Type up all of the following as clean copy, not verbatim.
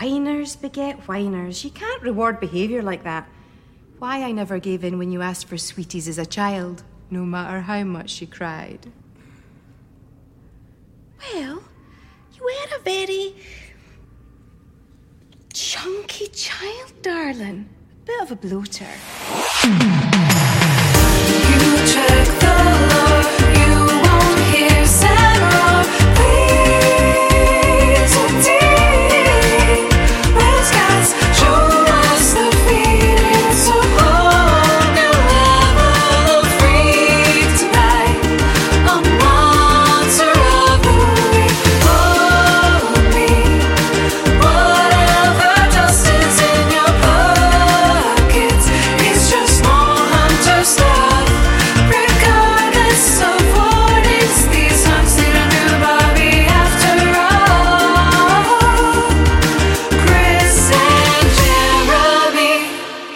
Whiners beget whiners. You can't reward behavior like that. Why I never gave in when you asked for sweeties as a child, no matter how much she cried. Well, you were a very chunky child, darling. A bit of a bloater. You check the lore. You won't hear Sam roar.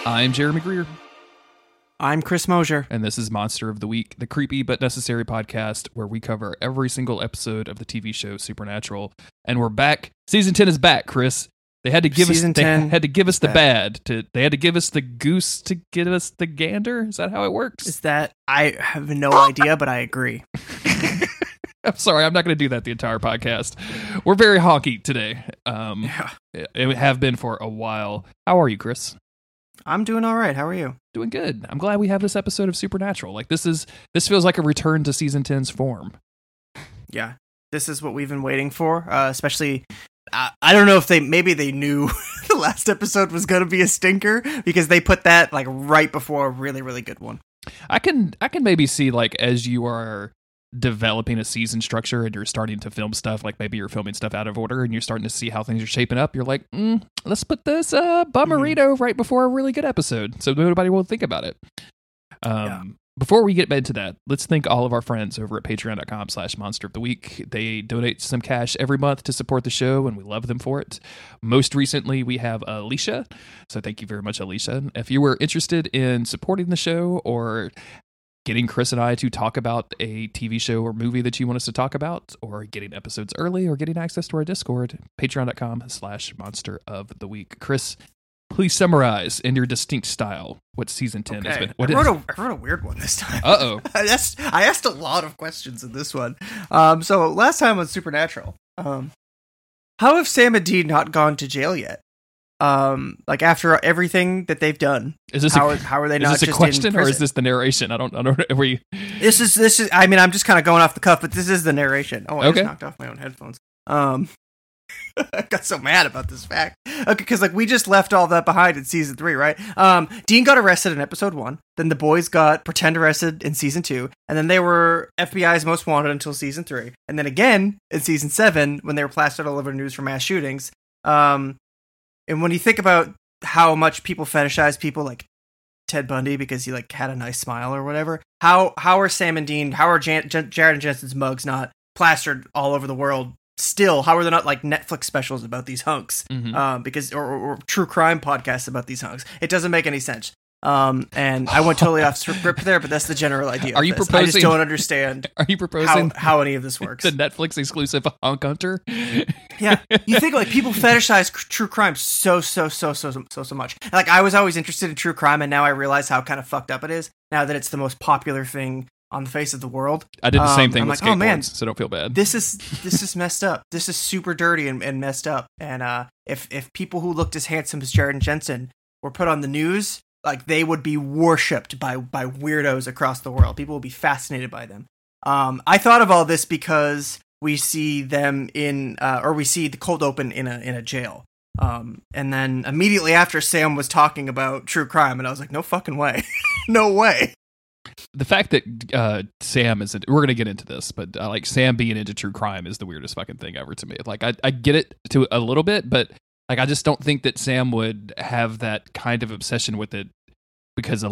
I'm Jeremy Greer. I'm Chris Mosier. And this is Monster of the Week, the creepy but necessary podcast where we cover every single episode of the TV show Supernatural. And we're back. Season 10 is back, Chris. They had to give Season us 10 they had to give us the bad. They had to give us the goose to give us the gander. Is that how it works? Is that I have no idea, but I agree. I'm sorry, I'm not going to do that the entire podcast. We're very honky today. It have been for a while. How are you, Chris? I'm doing all right. How are you? Doing good. I'm glad we have this episode of Supernatural. Like this feels like a return to season 10's form. Yeah, this is what we've been waiting for. Especially, I don't know if they knew the last episode was going to be a stinker because they put that like right before a really, really good one. I can maybe see like as you are developing a season structure and you're starting to film stuff, like maybe you're filming stuff out of order and you're starting to see how things are shaping up, you're like, let's put this bummerito right before a really good episode so nobody will think about it. Before we get into that, let's thank all of our friends over at patreon.com/monster of the week. They donate some cash every month to support the show, and we love them for it. Most recently, we have Alicia, so thank you very much, Alicia. If you were interested in supporting the show or getting Chris and I to talk about a TV show or movie that you want us to talk about, or getting episodes early, or getting access to our Discord, patreon.com/monster of the week. Chris, please summarize in your distinct style what season 10 has been. I wrote a weird one this time. Uh-oh. I asked a lot of questions in this one. So last time on Supernatural, how have Sam and Dean not gone to jail yet? Like after everything that they've done, is this how are they not? Is this just a question, or is this the narration? I don't know. Were you? This is. I mean, I'm just kind of going off the cuff, but this is the narration. Oh, I just knocked off my own headphones. I got so mad about this fact. Okay, because like we just left all that behind in season 3, right? Dean got arrested in episode 1. Then the boys got pretend arrested in season 2, and then they were FBI's most wanted until season 3, and then again in season 7 when they were plastered all over the news for mass shootings. And when you think about how much people fetishize people like Ted Bundy because he like had a nice smile or whatever, how are Sam and Dean, how are Jared and Jensen's mugs not plastered all over the world still? How are there not like Netflix specials about these hunks? Because or true crime podcasts about these hunks? It doesn't make any sense. And I went totally off script there, but that's the general idea. Are you proposing? I just don't understand. Are you proposing how any of this works? The Netflix exclusive Honk Hunter. Yeah, you think like people fetishize true crime so much. Like I was always interested in true crime, and now I realize how kind of fucked up it is. Now that it's the most popular thing on the face of the world. I did the same thing. I'm with like, skateboards, oh man, so don't feel bad. This is messed up. This is super dirty and messed up. And if people who looked as handsome as Jared and Jensen were put on the news, like they would be worshipped by weirdos across the world. People will be fascinated by them. I thought of all this because we see them we see the cold open in a jail. And then immediately after, Sam was talking about true crime, and I was like, no fucking way. No way. The fact that Sam isn't, we're going to get into this, but like Sam being into true crime is the weirdest fucking thing ever to me. Like I get it to a little bit, but like, I just don't think that Sam would have that kind of obsession with it because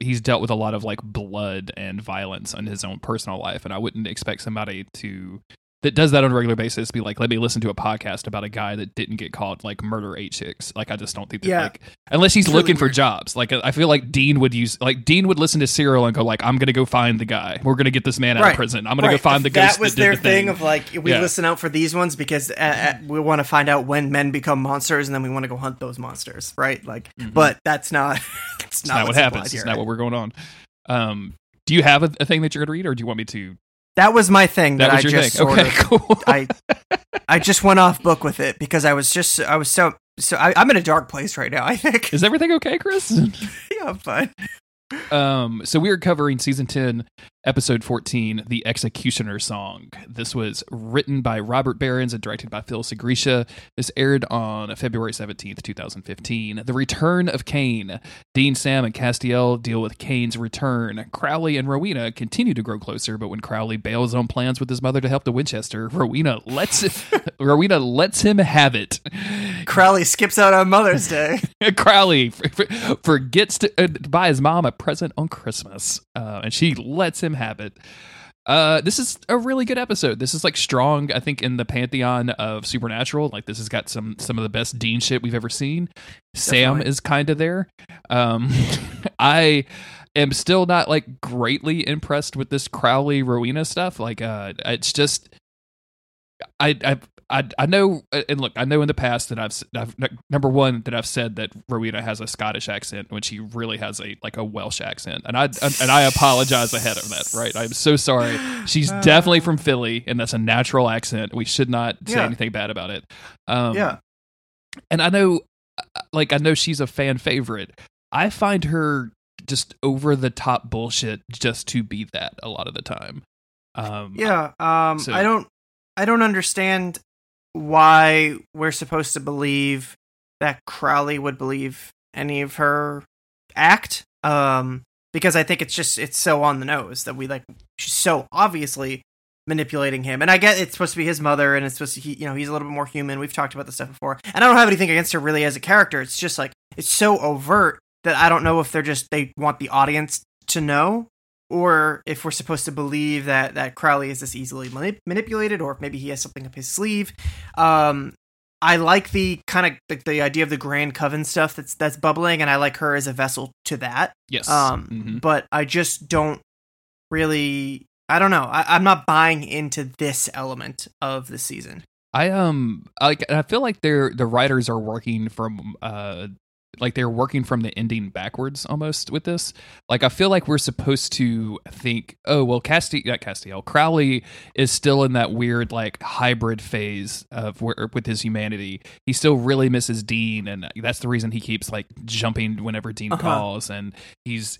he's dealt with a lot of like blood and violence in his own personal life. And I wouldn't expect somebody to that does that on a regular basis be like, let me listen to a podcast about a guy that didn't get caught like murder eight chicks. Like, I just don't think that like, unless he's really looking for jobs. Like, I feel like Dean would listen to Serial and go like, I'm going to go find the guy. We're going to get this man out of prison. I'm going to go find the ghost. That was their thing of like, we listen out for these ones because we want to find out when men become monsters and then we want to go hunt those monsters. Right. Like, but that's not what happens. It's not what we're going on. Do you have a thing that you're going to read, or do you want me to? That was my thing that I just sort of, cool. I just went off book with it because I'm in a dark place right now, I think. Is everything okay, Chris? Yeah, I'm fine. So we are covering season 10, episode 14, The Executioner Song. This was written by Robert Barons and directed by Phil Segrisha. This aired on February 17th, 2015. The Return of Cain. Dean, Sam, and Castiel deal with Cain's return. Crowley and Rowena continue to grow closer, but when Crowley bails on plans with his mother to help the Winchester, Rowena lets him have it. Crowley skips out on Mother's Day. Crowley forgets to buy his mom a present on Christmas, and she lets him have it. This is a really good episode. This is like strong, I think, in the pantheon of Supernatural. Like, this has got some of the best Dean shit we've ever seen. Definitely. Sam is kind of there. I am still not like greatly impressed with this Crowley Rowena stuff. Like, it's just I know, and look, I know in the past that I've said that Rowena has a Scottish accent when she really has a Welsh accent, and I apologize ahead of that. Right, I'm so sorry. She's definitely from Philly, and that's a natural accent. We should not say anything bad about it. And I know she's a fan favorite. I find her just over the top bullshit just to be that a lot of the time. So, I don't understand why we're supposed to believe that Crowley would believe any of her act, because I think it's so on the nose that she's so obviously manipulating him. And I get it's supposed to be his mother, and it's supposed to he's a little bit more human. We've talked about this stuff before, and I don't have anything against her really as a character. It's just like it's so overt that I don't know if they want the audience to know, or if we're supposed to believe that Crowley is this easily manipulated, or if maybe he has something up his sleeve. I like the kind of the idea of the Grand Coven stuff that's bubbling, and I like her as a vessel to that. Yes. But I just don't really, I don't know. I'm not buying into this element of the season. I feel like the writers are working from they're working from the ending backwards almost with this. Like, I feel like we're supposed to think, oh, well, Crowley is still in that weird, like, hybrid phase of with his humanity. He still really misses Dean, and that's the reason he keeps, like, jumping whenever Dean calls, and he's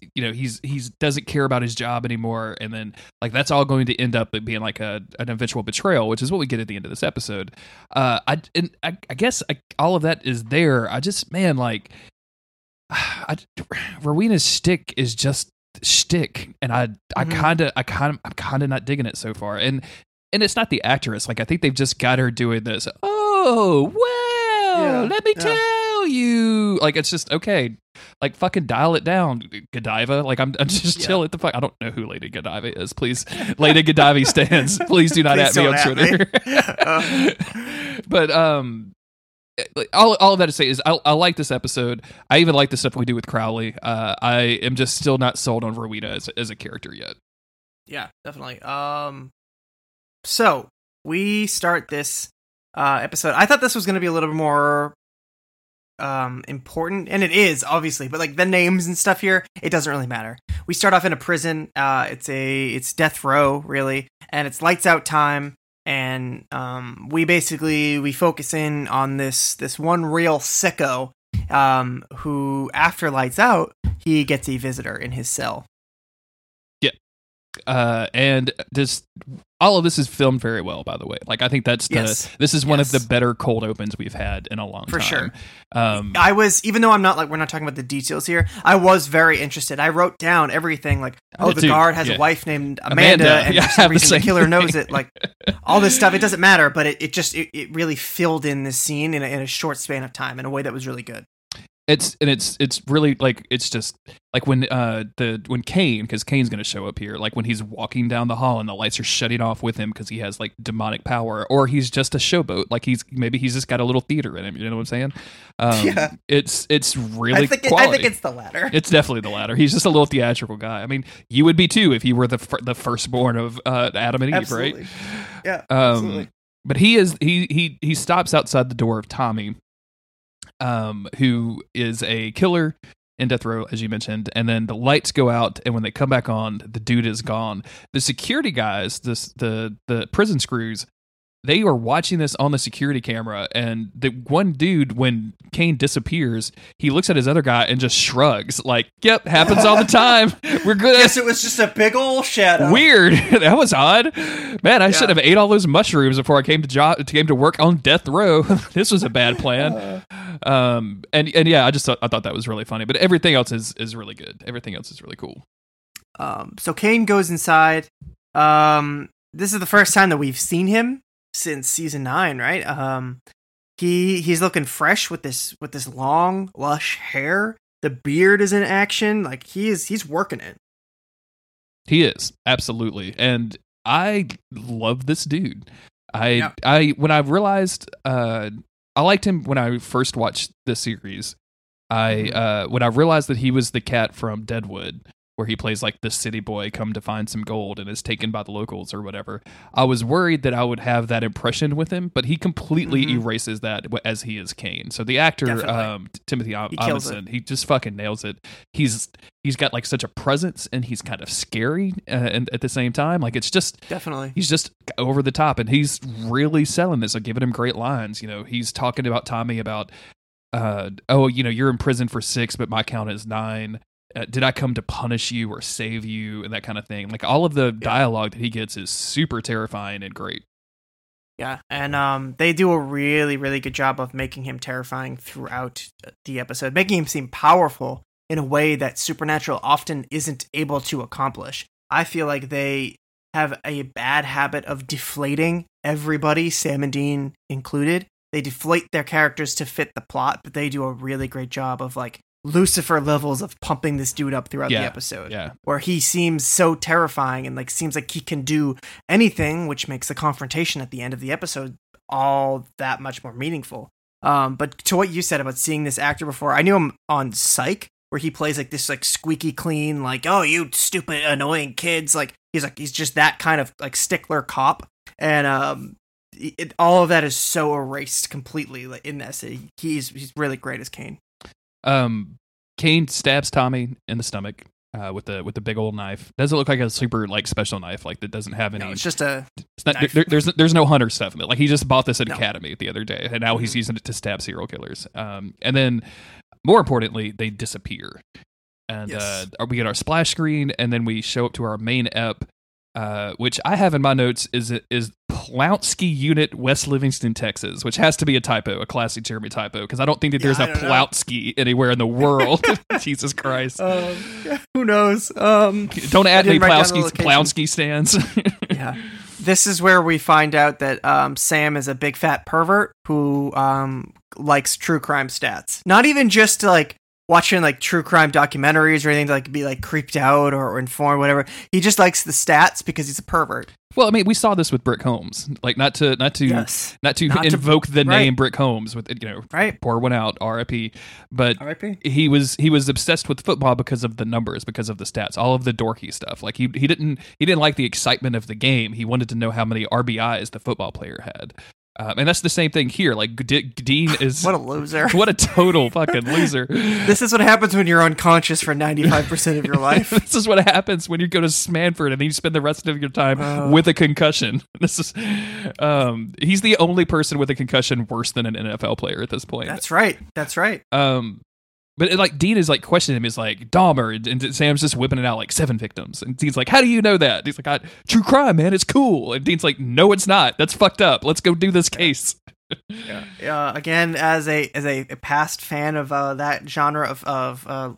doesn't care about his job anymore, and then, like, that's all going to end up being, like, an eventual betrayal, which is what we get at the end of this episode. I guess all of that is there. I just, man, like... Rowena's shtick is just shtick, and I'm kind of not digging it so far. And it's not the actress. Like, I think they've just got her doing this. Oh well, let me tell you. Like, it's just okay. Like, fucking dial it down, Godiva. Like, I'm just chill at the fuck. I don't know who Lady Godiva is. Please, Lady Godiva stands. Please do not at me on Twitter. But all of that to say is I like this episode. I even like the stuff we do with Crowley. I am just still not sold on Rowena as a character yet. Yeah, definitely. So we start this episode. I thought this was going to be a little bit more important, and it is obviously, but like the names and stuff here, it doesn't really matter. We start off in a prison. It's death row really, and it's lights out time. And we focus in on this one real sicko who, after lights out, he gets a visitor in his cell. Yeah. And all of this is filmed very well, by the way. Like, I think that's this is one of the better cold opens we've had in a long time. For sure. I was, even though I'm not we're not talking about the details here, I was very interested. I wrote down everything like, the guard has a wife named Amanda. And for some reason the killer knows it. Like, all this stuff, it doesn't matter, but it just really filled in this scene in a short span of time in a way that was really good. It's really like, it's just like when Cain, because Cain's going to show up here, like when he's walking down the hall and the lights are shutting off with him because he has like demonic power, or he's just a showboat, like maybe he's just got a little theater in him. You know what I'm saying? Yeah. It's really I think it's the latter. It's definitely the latter. He's just a little theatrical guy. I mean, you would be too if you were the firstborn of Adam and Eve, absolutely. Right? Yeah. Absolutely. But he stops outside the door of Tommy, who is a killer in death row, as you mentioned, and then the lights go out, and when they come back on, the dude is gone. The security guys, the prison screws, they are watching this on the security camera, and the one dude, when Cain disappears, he looks at his other guy and just shrugs, like, yep, happens all the time. We're good. Yes, it was just a big old shadow. Weird. That was odd. Man, I should have ate all those mushrooms before I came to work on death row. This was a bad plan. I thought that was really funny, but everything else is really good. Everything else is really cool. So Cain goes inside. This is the first time that we've seen him since season 9, right? He's looking fresh with this long, lush hair. The beard is in action. Like he's working it. He is, absolutely. And I love this dude. I liked him when I first watched the series. When I realized that he was the cat from Deadwood, where he plays like the city boy come to find some gold and is taken by the locals or whatever, I was worried that I would have that impression with him, but he completely erases that as he is Cain. So the actor, Timothy Amundsen, he just fucking nails it. He's got like such a presence, and he's kind of scary, and at the same time, like it's just definitely he's just over the top, and he's really selling this. Like giving him great lines. You know, he's talking about Tommy about, you're in prison for 6, but my count is 9. Did I come to punish you or save you, and that kind of thing? Like all of the dialogue that he gets is super terrifying and great. Yeah, and they do a really, really good job of making him terrifying throughout the episode, making him seem powerful in a way that Supernatural often isn't able to accomplish. I feel like they have a bad habit of deflating everybody, Sam and Dean included. They deflate their characters to fit the plot, but they do a really great job of like Lucifer levels of pumping this dude up throughout the episode, where he seems so terrifying and like seems like he can do anything, which makes the confrontation at the end of the episode all that much more meaningful. But to what you said about seeing this actor before, I knew him on Psych, where he plays like this like squeaky clean, like, oh, you stupid annoying kids, like he's just that kind of like stickler cop, and all of that is so erased completely in this. He's really great as Cain. Cain stabs Tommy in the stomach with the big old knife. Doesn't look like a super like special knife, like that doesn't have any. No, it's just a. It's not, there's no hunter stuff in it. Like he just bought this at Academy the other day, and now he's using it to stab serial killers. And then more importantly, they disappear, and we get our splash screen, and then we show up to our main ep, which I have in my notes is Plowski Unit, West Livingston, Texas, which has to be a typo, a classy Jeremy typo, because I don't think that there's a Plowski anywhere in the world. Jesus Christ. Who knows? Don't add any Plowski stands. Yeah. This is where we find out that Sam is a big fat pervert who likes true crime stats. Not even just like watching like true crime documentaries or anything to like be like creeped out or informed, whatever. He just likes the stats because he's a pervert. Well, I mean, we saw this with Brick Holmes, like not to invoke the name Brick Holmes with, pour one out, RIP. But RIP? he was obsessed with football because of the numbers, because of the stats, all of the dorky stuff. Like he didn't like the excitement of the game. He wanted to know how many RBIs the football player had. And that's the same thing here. Like Dean is what a loser. What a total fucking loser. This is what happens when you're unconscious for 95% of your life. This is what happens when you go to Smanford and then you spend the rest of your time with a concussion. This is he's the only person with a concussion worse than an NFL player at this point. That's right. But like Dean is like questioning him. He's like Dahmer, and Sam's just whipping it out like 7 victims. And Dean's like, "How do you know that?" And he's like, "True crime, man. It's cool." And Dean's like, "No, it's not. That's fucked up. Let's go do this case." Yeah. Again, as a past fan of that genre of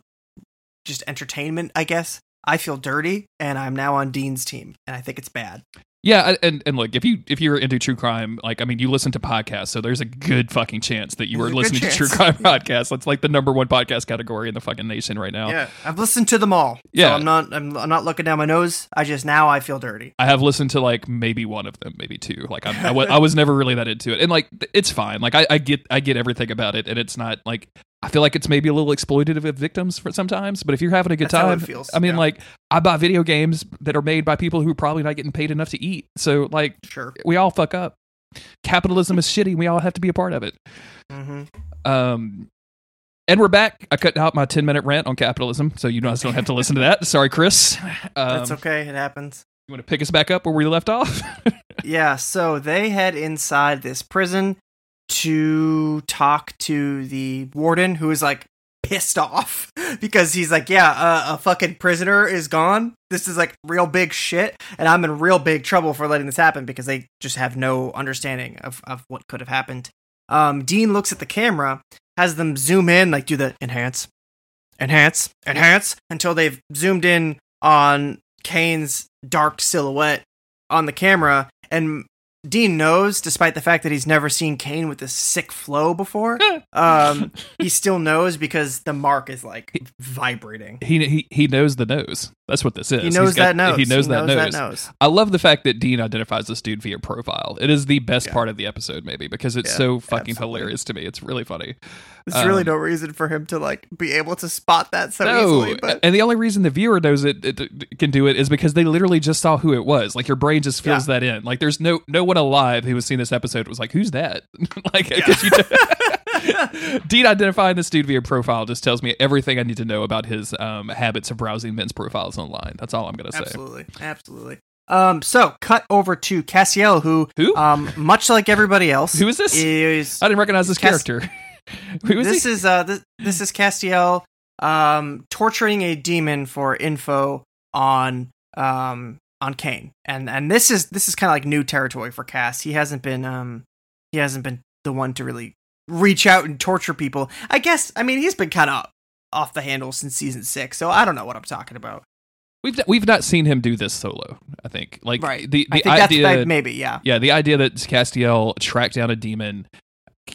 just entertainment, I guess I feel dirty, and I'm now on Dean's team, and I think it's bad. Yeah, and look, if you're into true crime, like, I mean, you listen to podcasts, so there's a good fucking chance that you were listening to true crime podcasts. That's like the number one podcast category in the fucking nation right now. Yeah, I've listened to them all. Yeah, so I'm not looking down my nose. I just now I feel dirty. I have listened to like maybe one of them, maybe two. Like I was never really that into it, and like it's fine. Like I get everything about it, and it's not like. I feel like it's maybe a little exploitative of victims for sometimes, but if you're having a good time, feels, I mean, yeah. Like I buy video games that are made by people who are probably not getting paid enough to eat. So like, sure. We all fuck up. Capitalism is shitty. We all have to be a part of it. Mm-hmm. And we're back. I cut out my 10-minute rant on capitalism, so you guys don't have to listen to that. Sorry, Chris. That's okay. It happens. You want to pick us back up where we left off? Yeah. So they head inside this prison to talk to the warden, who is like pissed off because he's like, a fucking prisoner is gone. This is like real big shit, and I'm in real big trouble for letting this happen, because they just have no understanding of what could have happened. Dean looks at the camera, has them zoom in, like do the enhance until they've zoomed in on Kane's dark silhouette on the camera, and Dean knows, despite the fact that he's never seen Cain with this sick flow before, he still knows because the mark is like vibrating. He knows the nose. That's what this is. He knows that nose. I love the fact that Dean identifies this dude via profile. It is the best part of the episode, maybe, because it's so fucking hilarious to me. It's really funny. There's really no reason for him to like be able to spot that easily. But... And the only reason the viewer knows it can do it is because they literally just saw who it was. Like your brain just fills that in. Like there's no one alive who was seeing this episode was like, who's that? Like, Dean identifying this dude via profile just tells me everything I need to know about his habits of browsing men's profiles online. That's all I'm going to say. Absolutely. So cut over to Castiel, who? Much like everybody else. Who is this? I didn't recognize this character. Who is this? This is Castiel torturing a demon for info on Cain. And this is kind of like new territory for Cass. He hasn't been the one to really reach out and torture people. I guess, I mean, he's been kind of off the handle since season 6, so I don't know what I'm talking about. We've not seen him do this solo, I think. Like, right. The idea that Castiel tracked down a demon,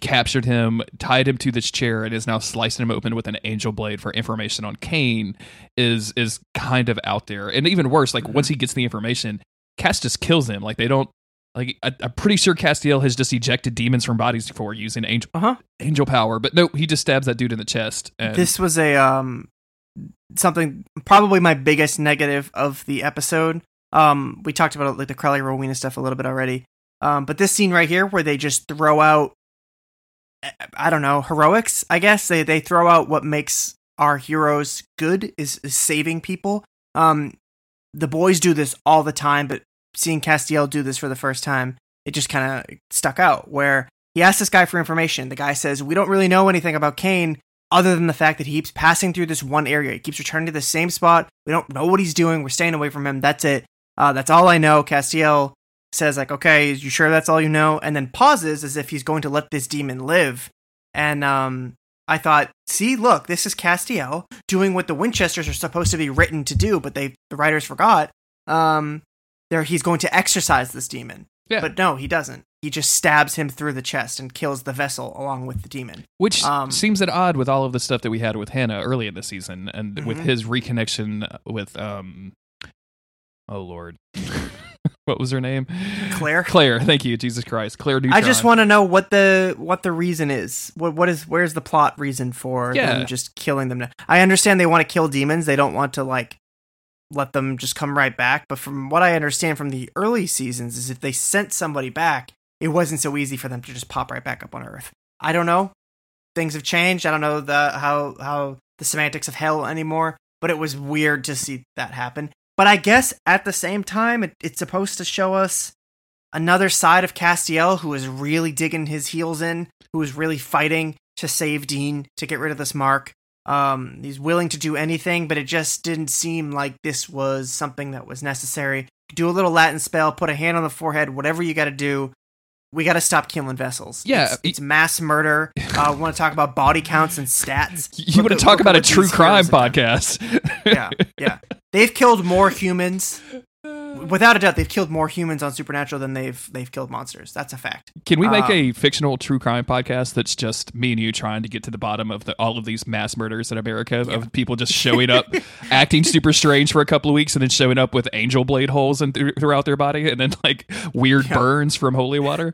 captured him, tied him to this chair, and is now slicing him open with an angel blade for information on Cain is kind of out there. And even worse, like once he gets the information, Cass just kills him. Like they don't, like I'm pretty sure Castiel has just ejected demons from bodies before using angel power, but no, he just stabs that dude in the chest. And this was a something probably my biggest negative of the episode. We talked about like the Crowley Rowena stuff a little bit already, but this scene right here where they just throw out, I don't know, heroics, I guess. They throw out what makes our heroes good is saving people. The boys do this all the time, but seeing Castiel do this for the first time, it just kind of stuck out, where he asks this guy for information. The guy says, we don't really know anything about Cain other than the fact that he keeps passing through this one area. He keeps returning to the same spot. We don't know what he's doing. We're staying away from him. That's it. That's all I know. Castiel says like, okay, you sure that's all you know? And then pauses as if he's going to let this demon live. And I thought, see, look, this is Castiel doing what the Winchesters are supposed to be written to do, but the writers forgot. He's going to exorcise this demon. Yeah. But no, he doesn't. He just stabs him through the chest and kills the vessel along with the demon. Which seems at odds with all of the stuff that we had with Hannah early in the season, and with his reconnection with... oh, Lord. What was her name? Claire. Thank you, Jesus Christ. Claire Neutron. I just want to know what the reason is. Where's the plot reason for them just killing them? I understand they want to kill demons. They don't want to like let them just come right back. But from what I understand from the early seasons is if they sent somebody back, it wasn't so easy for them to just pop right back up on Earth. I don't know. Things have changed. I don't know how the semantics of hell anymore. But it was weird to see that happen. But I guess at the same time, it's supposed to show us another side of Castiel, who is really digging his heels in, who is really fighting to save Dean, to get rid of this mark. He's willing to do anything, but it just didn't seem like this was something that was necessary. Do a little Latin spell, put a hand on the forehead, whatever you got to do. We got to stop killing vessels. Yeah. It's mass murder. We want to talk about body counts and stats. You want to talk about a true crime podcast. Yeah. They've killed more humans without a doubt, they've killed more humans on Supernatural than they've killed monsters. That's a fact. Can we make a fictional true crime podcast that's just me and you trying to get to the bottom of all of these mass murders in America, yeah, of people just showing up, acting super strange for a couple of weeks, and then showing up with angel blade holes and throughout their body, and then like weird burns from holy water?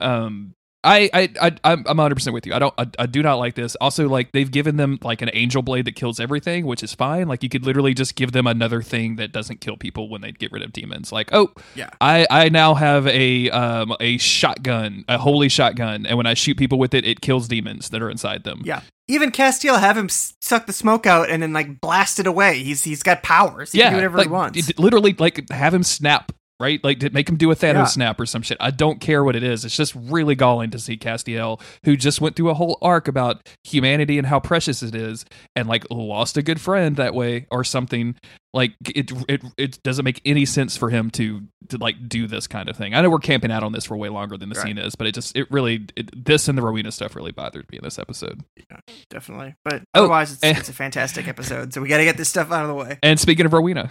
I'm 100% with you. I do not like this. Also, like, they've given them like an angel blade that kills everything, which is fine. Like, you could literally just give them another thing that doesn't kill people when they get rid of demons. Like, oh yeah, I now have a shotgun, a holy shotgun, and when I shoot people with it, it kills demons that are inside them. Yeah. Even Castiel, have him suck the smoke out and then like blast it away. He's got powers. He can do whatever he wants. Literally, like, have him snap. Right? Like, make him do a Thanos snap or some shit. I don't care what it is. It's just really galling to see Castiel, who just went through a whole arc about humanity and how precious it is, and like lost a good friend that way or something. Like, it doesn't make any sense for him to like do this kind of thing. I know we're camping out on this for way longer than the scene is, but it really this and the Rowena stuff really bothered me in this episode. Yeah, definitely. But otherwise, it's a fantastic episode. So we got to get this stuff out of the way. And speaking of Rowena,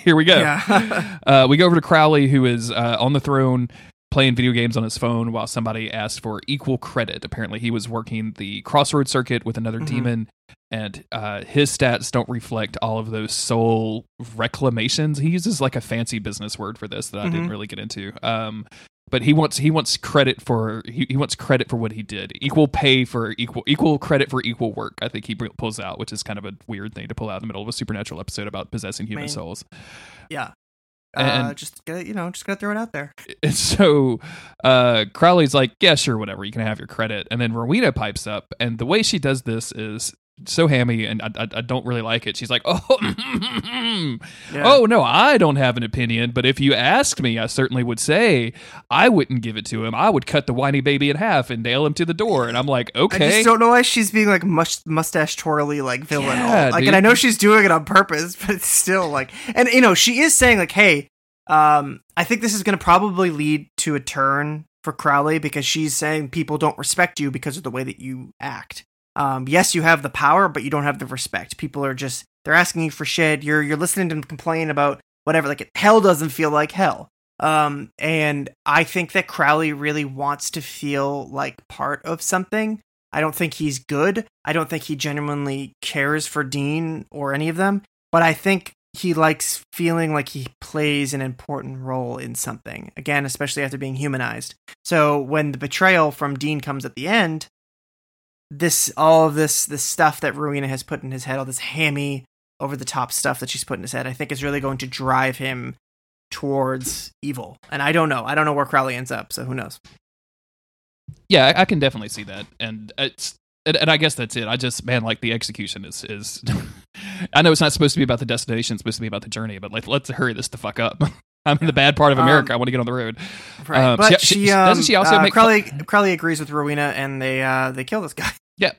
here we go. Yeah. We go over to Crowley, who is on the throne, playing video games on his phone while somebody asked for equal credit. Apparently he was working the crossroad circuit with another demon, and his stats don't reflect all of those soul reclamations. He uses like a fancy business word for this that I didn't really get into. But he wants credit for what he did. Equal pay for equal credit for equal work, I think he pulls out, which is kind of a weird thing to pull out in the middle of a Supernatural episode about possessing human souls. Yeah. And just gonna throw it out there. And so Crowley's like, yeah, sure, whatever, you can have your credit. And then Rowena pipes up, and the way she does this is so hammy, and I don't really like it. She's like, oh no, I don't have an opinion, but if you asked me, I certainly would say I wouldn't give it to him. I would cut the whiny baby in half and nail him to the door. And I'm like, okay. I just don't know why she's being like mustache twirly like villain. Yeah, like, dude. And I know she's doing it on purpose, but it's still like, and you know, she is saying like, hey, I think this is going to probably lead to a turn for Crowley, because she's saying people don't respect you because of the way that you act. Yes, you have the power, but you don't have the respect. People are just, they're asking you for shit. You're listening to them complain about whatever. Like, hell doesn't feel like hell. And I think that Crowley really wants to feel like part of something. I don't think he's good. I don't think he genuinely cares for Dean or any of them, but I think he likes feeling like he plays an important role in something. Again, especially after being humanized. So when the betrayal from Dean comes at the end, this stuff that Rowena has put in his head, all this hammy, over the top stuff that she's put in his head, I think is really going to drive him towards evil. And I don't know where Crowley ends up, so who knows? Yeah, I can definitely see that, and it's and I guess that's it. I just, man, like, the execution is I know it's not supposed to be about the destination, it's supposed to be about the journey, but like, let's hurry this the fuck up. I'm in the bad part of America. I want to get on the road. Right. But doesn't she also make Crowley agrees with Rowena, and they kill this guy. Yeah.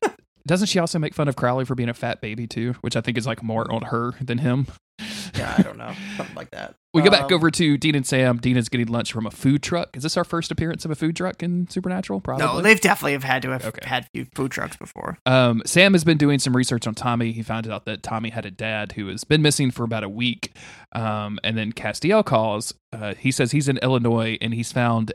Doesn't she also make fun of Crowley for being a fat baby too, which I think is like more on her than him? Yeah, I don't know. Something like that. We go back over to Dean and Sam. Dean is getting lunch from a food truck. Is this our first appearance of a food truck in Supernatural? Probably. No, they've definitely had food trucks before. Sam has been doing some research on Tommy. He found out that Tommy had a dad who has been missing for about a week. And then Castiel calls. He says he's in Illinois, and he's found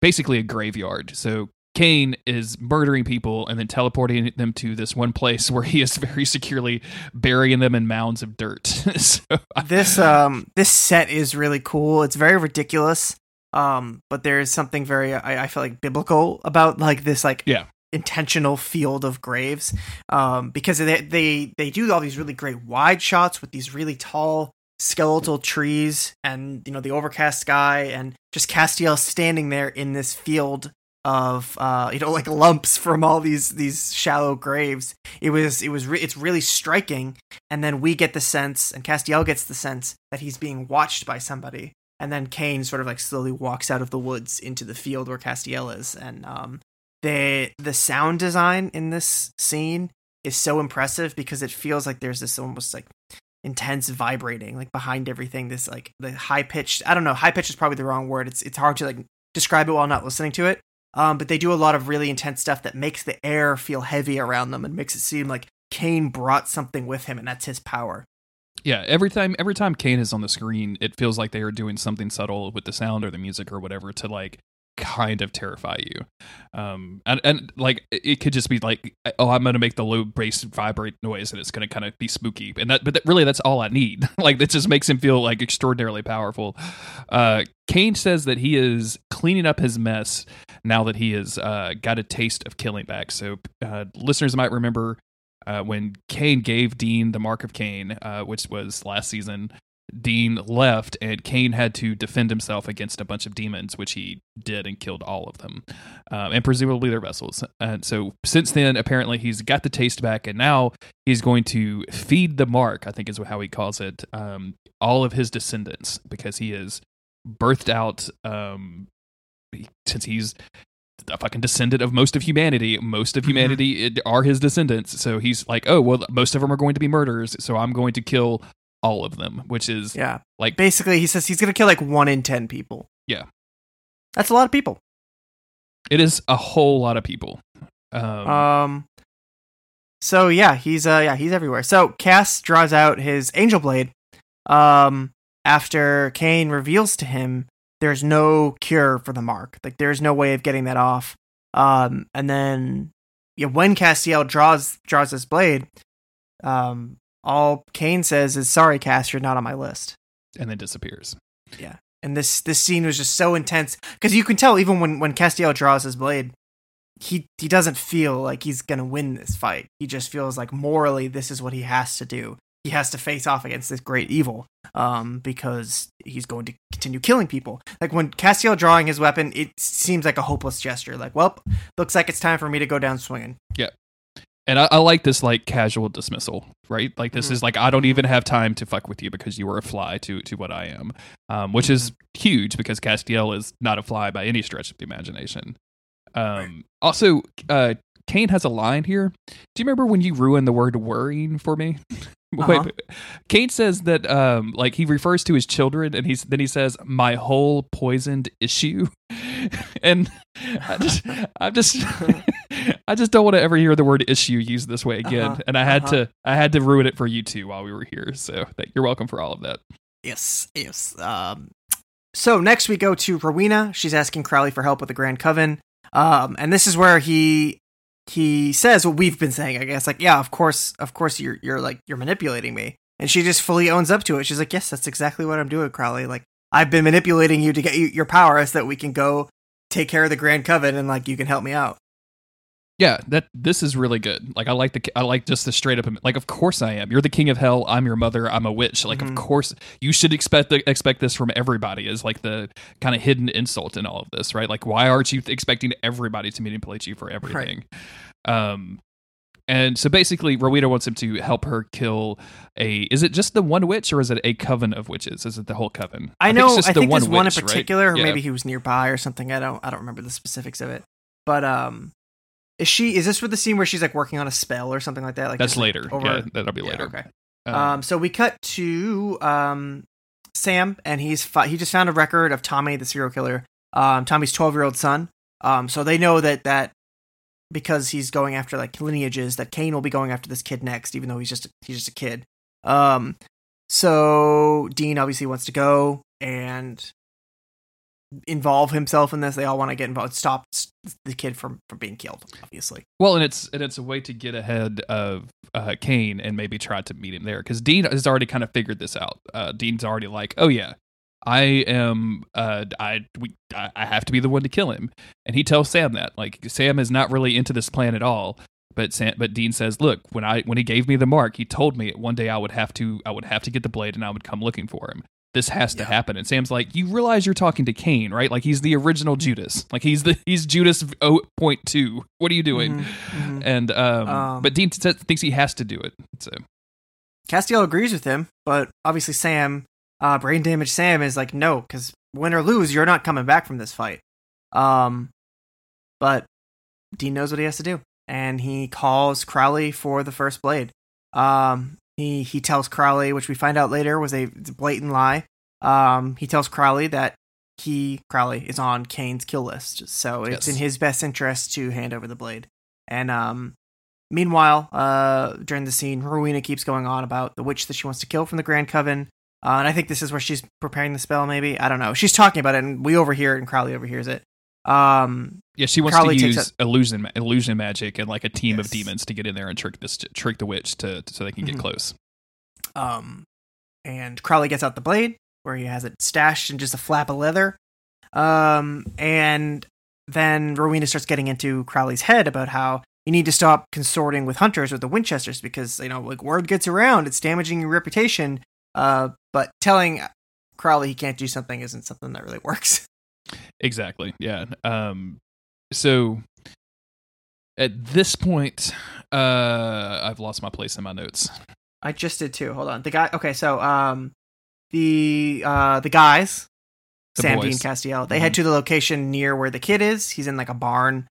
basically a graveyard. So Cain is murdering people and then teleporting them to this one place where he is very securely burying them in mounds of dirt. So this set is really cool. It's very ridiculous, but there is something very, I feel like, biblical about like this, like, yeah, intentional field of graves, because they do all these really great wide shots with these really tall skeletal trees, and you know, the overcast sky, and just Castiel standing there in this field of you know, like, lumps from all these shallow graves. It's really striking. And then we get the sense, and Castiel gets the sense, that he's being watched by somebody. And then Cain sort of like slowly walks out of the woods into the field where Castiel is. And the sound design in this scene is so impressive, because it feels like there's this almost like intense vibrating like behind everything. This like the high pitched, I don't know, high pitched is probably the wrong word. It's hard to like describe it while not listening to it. But they do a lot of really intense stuff that makes the air feel heavy around them and makes it seem like Cain brought something with him, and that's his power. Yeah, every time Cain is on the screen, it feels like they are doing something subtle with the sound or the music or whatever to like kind of terrify you. And like it could just be like, oh, I'm going to make the low bass vibrate noise and it's going to kind of be spooky. And but really that's all I need. Like that just makes him feel like extraordinarily powerful. Cain says that he is cleaning up his mess now that he has got a taste of killing back. So listeners might remember when Cain gave Dean the Mark of Cain, which was last season. Dean left and Cain had to defend himself against a bunch of demons, which he did and killed all of them, and presumably their vessels. And so since then, apparently he's got the taste back and now he's going to feed the mark, I think is how he calls it, all of his descendants, because he is birthed out, since he's a fucking descendant of most of humanity. Most of humanity are his descendants. So he's like, oh, well, most of them are going to be murderers. So I'm going to kill all of them, which is like basically he says he's going to kill like 1 in 10 people. Yeah. That's a lot of people. It is a whole lot of people. So yeah, he's everywhere. So Cass draws out his Angel Blade. After Cain reveals to him, there's no cure for the mark. Like there's no way of getting that off. And then when Castiel draws his blade, all Cain says is, sorry, Cass, you're not on my list. And then disappears. Yeah. And this scene was just so intense. Because you can tell even when Castiel draws his blade, he doesn't feel like he's going to win this fight. He just feels like morally this is what he has to do. He has to face off against this great evil because he's going to continue killing people. Like when Castiel drawing his weapon, it seems like a hopeless gesture. Like, well, looks like it's time for me to go down swinging. Yeah. And I like this like casual dismissal, right? Like this is like, I don't even have time to fuck with you because you were a fly to what I am, which is huge because Castiel is not a fly by any stretch of the imagination. Also, Cain has a line here. Do you remember when you ruined the word worrying for me? Uh-huh. Wait, Cain says that like he refers to his children and he says my whole poisoned issue. And I just don't want to ever hear the word issue used this way again. Uh-huh. And I had to ruin it for you two while we were here. So you're welcome for all of that. Yes. So next we go to Rowena. She's asking Crowley for help with the Grand Coven. And this is where he says what we've been saying, I guess. Like, yeah, of course you're manipulating me. And she just fully owns up to it. She's like, yes, that's exactly what I'm doing, Crowley. Like, I've been manipulating you to get your power so that we can go take care of the Grand Coven and like you can help me out. Yeah, this is really good. Like, I like just the straight up. Like, of course I am. You're the king of hell. I'm your mother. I'm a witch. Like, of course you should expect this from everybody. Is like the kind of hidden insult in all of this, right? Like, why aren't you expecting everybody to manipulate you for everything? Right. And so basically, Rowena wants him to help her kill a. Is it just the one witch, or is it a coven of witches? Is it the whole coven? I think there's one in particular, right? Or maybe he was nearby or something. I don't remember the specifics of it, but Is this with the scene where she's like working on a spell or something like that? Like that's later. That'll be later. Okay. So we cut to Sam, and he just found a record of Tommy, the serial killer, Tommy's 12-year-old son. So they know that because he's going after like lineages, that Cain will be going after this kid next, even though he's just a kid. So Dean obviously wants to go and involve himself in this. They all want to get involved, stop the kid from being killed, obviously. Well, and it's a way to get ahead of Cain and maybe try to meet him there, because Dean has already kind of figured this out. Dean's already like, oh yeah, I am I have to be the one to kill him. And he tells Sam that, like, Sam is not really into this plan at all, but Dean says, look, when he gave me the mark, he told me one day I would have to get the blade and I would come looking for him. This has to happen. And Sam's like, you realize you're talking to Cain, right? Like, he's the original Judas. Like, he's Judas 0.2. What are you doing? And but Dean thinks he has to do it. So Castiel agrees with him, but obviously Sam, brain damaged Sam, is like, no, because win or lose, you're not coming back from this fight. But Dean knows what he has to do, and he calls Crowley for the first blade. He tells Crowley, which we find out later was a blatant lie. He tells Crowley that Crowley is on Cain's kill list, so it's in his best interest to hand over the blade. And Meanwhile, during the scene, Rowena keeps going on about the witch that she wants to kill from the Grand Coven. And I think this is where she's preparing the spell, maybe. I don't know. She's talking about it, and we overhear it, and Crowley overhears it. Yeah, she wants Crowley to use illusion magic and like a team of demons to get in there and trick the witch to so they can get close. And Crowley gets out the blade, where he has it stashed in just a flap of leather. And then Rowena starts getting into Crowley's head about how you need to stop consorting with hunters with the Winchesters because, you know, like, word gets around, it's damaging your reputation. But telling Crowley he can't do something isn't something that really works. Exactly. Yeah. So at this point, I've lost my place in my notes. I just did too. Hold on. The guy. Okay. So, the guys, the Sam, boys. Dean, Castiel, they head to the location near where the kid is. He's in like a barn.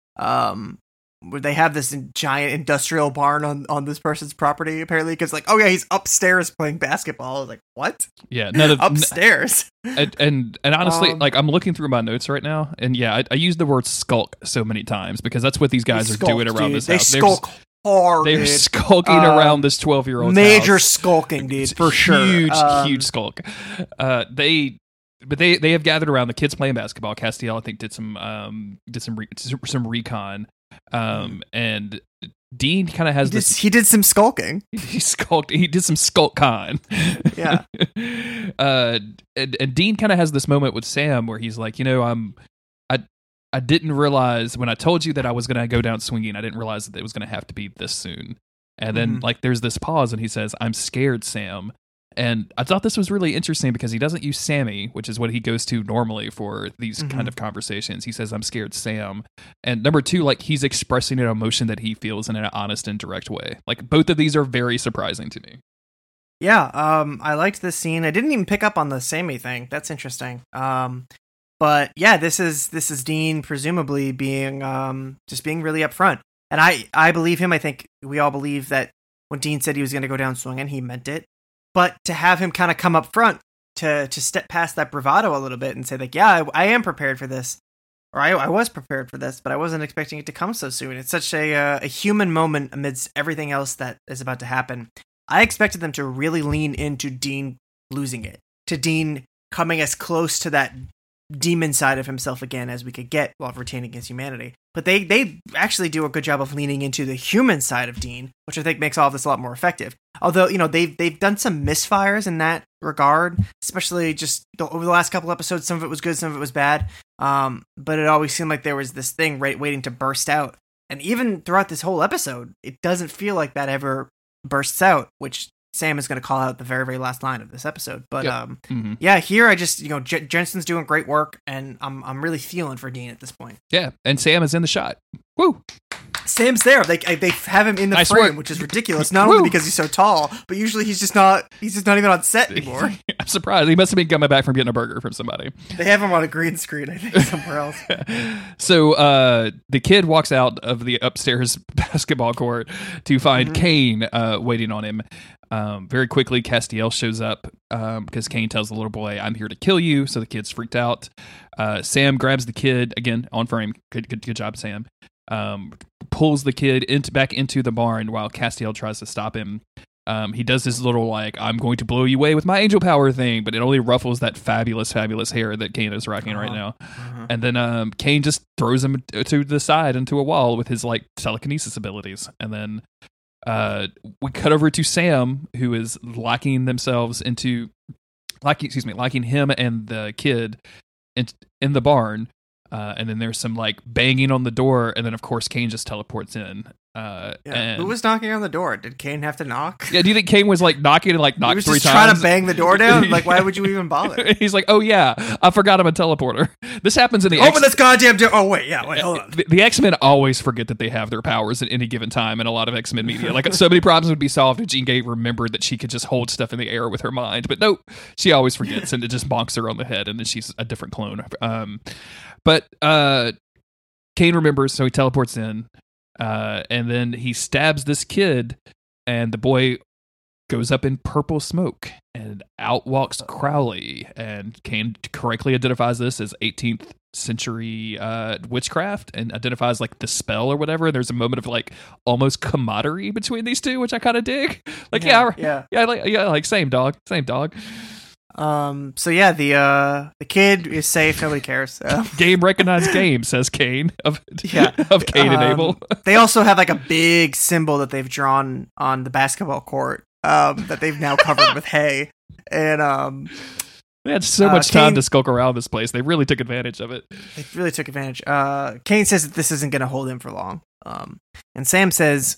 Where they have this giant industrial barn on this person's property, apparently, because like, oh yeah, he's upstairs playing basketball. I was like, what? Yeah, none of upstairs. And honestly, like, I'm looking through my notes right now, and yeah, I use the word skulk so many times because that's what these guys are doing around this house. They skulk hard. They're skulking around this 12-year-old's house. Major skulking, dude, for sure. Huge skulk. But they have gathered around. The kids playing basketball. Castiel, I think, did some recon. And Dean kind of has this. He did some skulking. He did some skulk con. Yeah. And Dean kind of has this moment with Sam where he's like, you know, I didn't realize when I told you that I was going to go down swinging, I didn't realize that it was going to have to be this soon. And then like there's this pause, and he says, "I'm scared, Sam." And I thought this was really interesting because he doesn't use Sammy, which is what he goes to normally for these kind of conversations. He says, "I'm scared, Sam." And number two, like, he's expressing an emotion that he feels in an honest and direct way. Like, both of these are very surprising to me. Yeah, I liked this scene. I didn't even pick up on the Sammy thing. That's interesting. But yeah, this is Dean presumably being just being really upfront. And I believe him. I think we all believe that when Dean said he was going to go down swinging, he meant it. But to have him kind of come up front to step past that bravado a little bit and say, like, yeah, I am prepared for this, or I was prepared for this, but I wasn't expecting it to come so soon. It's such a human moment amidst everything else that is about to happen. I expected them to really lean into Dean losing it, to Dean coming as close to that demon side of himself again as we could get while retaining his humanity. But they actually do a good job of leaning into the human side of Dean, which I think makes all of this a lot more effective. Although, you know, they've done some misfires in that regard, especially just over the last couple episodes. Some of it was good, some of it was bad. But it always seemed like there was this thing waiting to burst out. And even throughout this whole episode, it doesn't feel like that ever bursts out, which Sam is going to call out the very, very last line of this episode. But yeah, here I just, you know, Jensen's doing great work, and I'm really feeling for Dean at this point. Yeah, and Sam is in the shot. Woo! Sam's there. They have him in the frame, which is ridiculous. Not only because he's so tall, but usually he's just not even on set anymore. I'm surprised. He must have been coming back from getting a burger from somebody. They have him on a green screen, I think, somewhere else. So the kid walks out of the upstairs basketball court to find Cain waiting on him. Very quickly, Castiel shows up because Cain tells the little boy, "I'm here to kill you." So the kid's freaked out. Sam grabs the kid again on frame. Good job, Sam. Pulls the kid back into the barn while Castiel tries to stop him. He does this little, like, "I'm going to blow you away with my angel power" thing, but it only ruffles that fabulous, fabulous hair that Cain is rocking right now. And then Cain just throws him to the side into a wall with his, like, telekinesis abilities. And then we cut over to Sam, who is locking him and the kid in the barn. And then there's some, like, banging on the door, and then of course Cain just teleports in. Who was knocking on the door? Did Cain have to knock? Yeah, do you think Cain was like knocking and like knocked 3 times? He was just trying to bang the door down. Like, why would you even bother? He's like, "Oh yeah, I forgot I'm a teleporter." This happens in the open this goddamn door. Oh wait, yeah, wait, hold on. The X-Men always forget that they have their powers at any given time in a lot of X-Men media. Like, so many problems would be solved if Jean Grey remembered that she could just hold stuff in the air with her mind. But nope, she always forgets, and it just bonks her on the head, and then she's a different clone. But Cain remembers, so he teleports in. And then he stabs this kid, and the boy goes up in purple smoke, and out walks Crowley, and Cain correctly identifies this as 18th century witchcraft and identifies like the spell or whatever. There's a moment of like almost camaraderie between these two, which I kind of dig. Like, like same dog. So yeah, the kid is safe. Nobody cares. So. Game recognized game, says Cain. Of Cain and Abel. They also have like a big symbol that they've drawn on the basketball court that they've now covered with hay. And they had so much time to skulk around this place. They really took advantage of it. They really took advantage. Cain says that this isn't going to hold him for long. And Sam says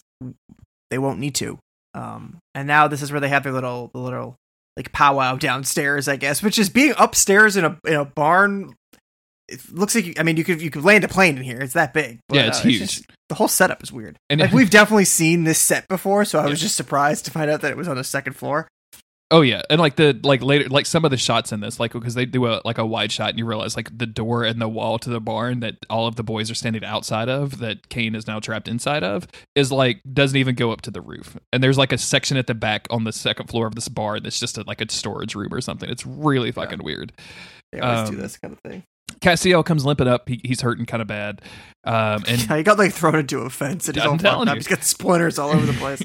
they won't need to. And now this is where they have their little like powwow downstairs, I guess, which is being upstairs in a barn. It looks like you could land a plane in here. It's that big. But, yeah, it's huge. The whole setup is weird. And like we've definitely seen this set before, so I was just surprised to find out that it was on the second floor. Oh yeah, and like later, like some of the shots in this, like because they do a wide shot, and you realize like the door and the wall to the barn that all of the boys are standing outside of, that Cain is now trapped inside of, is like doesn't even go up to the roof. And there's like a section at the back on the second floor of this barn that's just a storage room or something. It's really fucking weird. They always do this kind of thing. Castiel comes limping up. He's hurting kind of bad. He got like thrown into a fence. And I'm telling you. He's got splinters all over the place.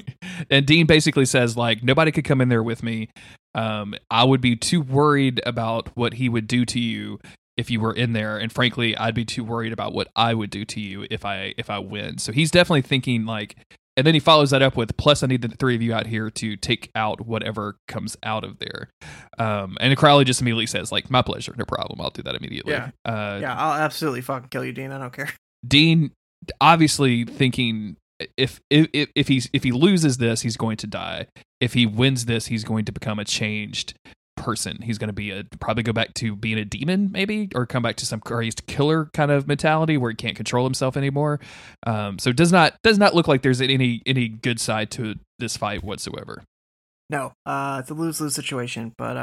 And Dean basically says like, nobody could come in there with me. I would be too worried about what he would do to you if you were in there. And frankly, I'd be too worried about what I would do to you if I win. So he's definitely thinking like, and then he follows that up with, plus I need the three of you out here to take out whatever comes out of there. And Crowley just immediately says, like, my pleasure, no problem, I'll do that immediately. Yeah, I'll absolutely fucking kill you, Dean, I don't care. Dean, obviously thinking, if he loses this, he's going to die. If he wins this, he's going to become a changed person. He's going to be probably go back to being a demon, maybe, or come back to some crazed killer kind of mentality where he can't control himself anymore. So it does not look like there's any good side to this fight whatsoever. No, it's a lose-lose situation, but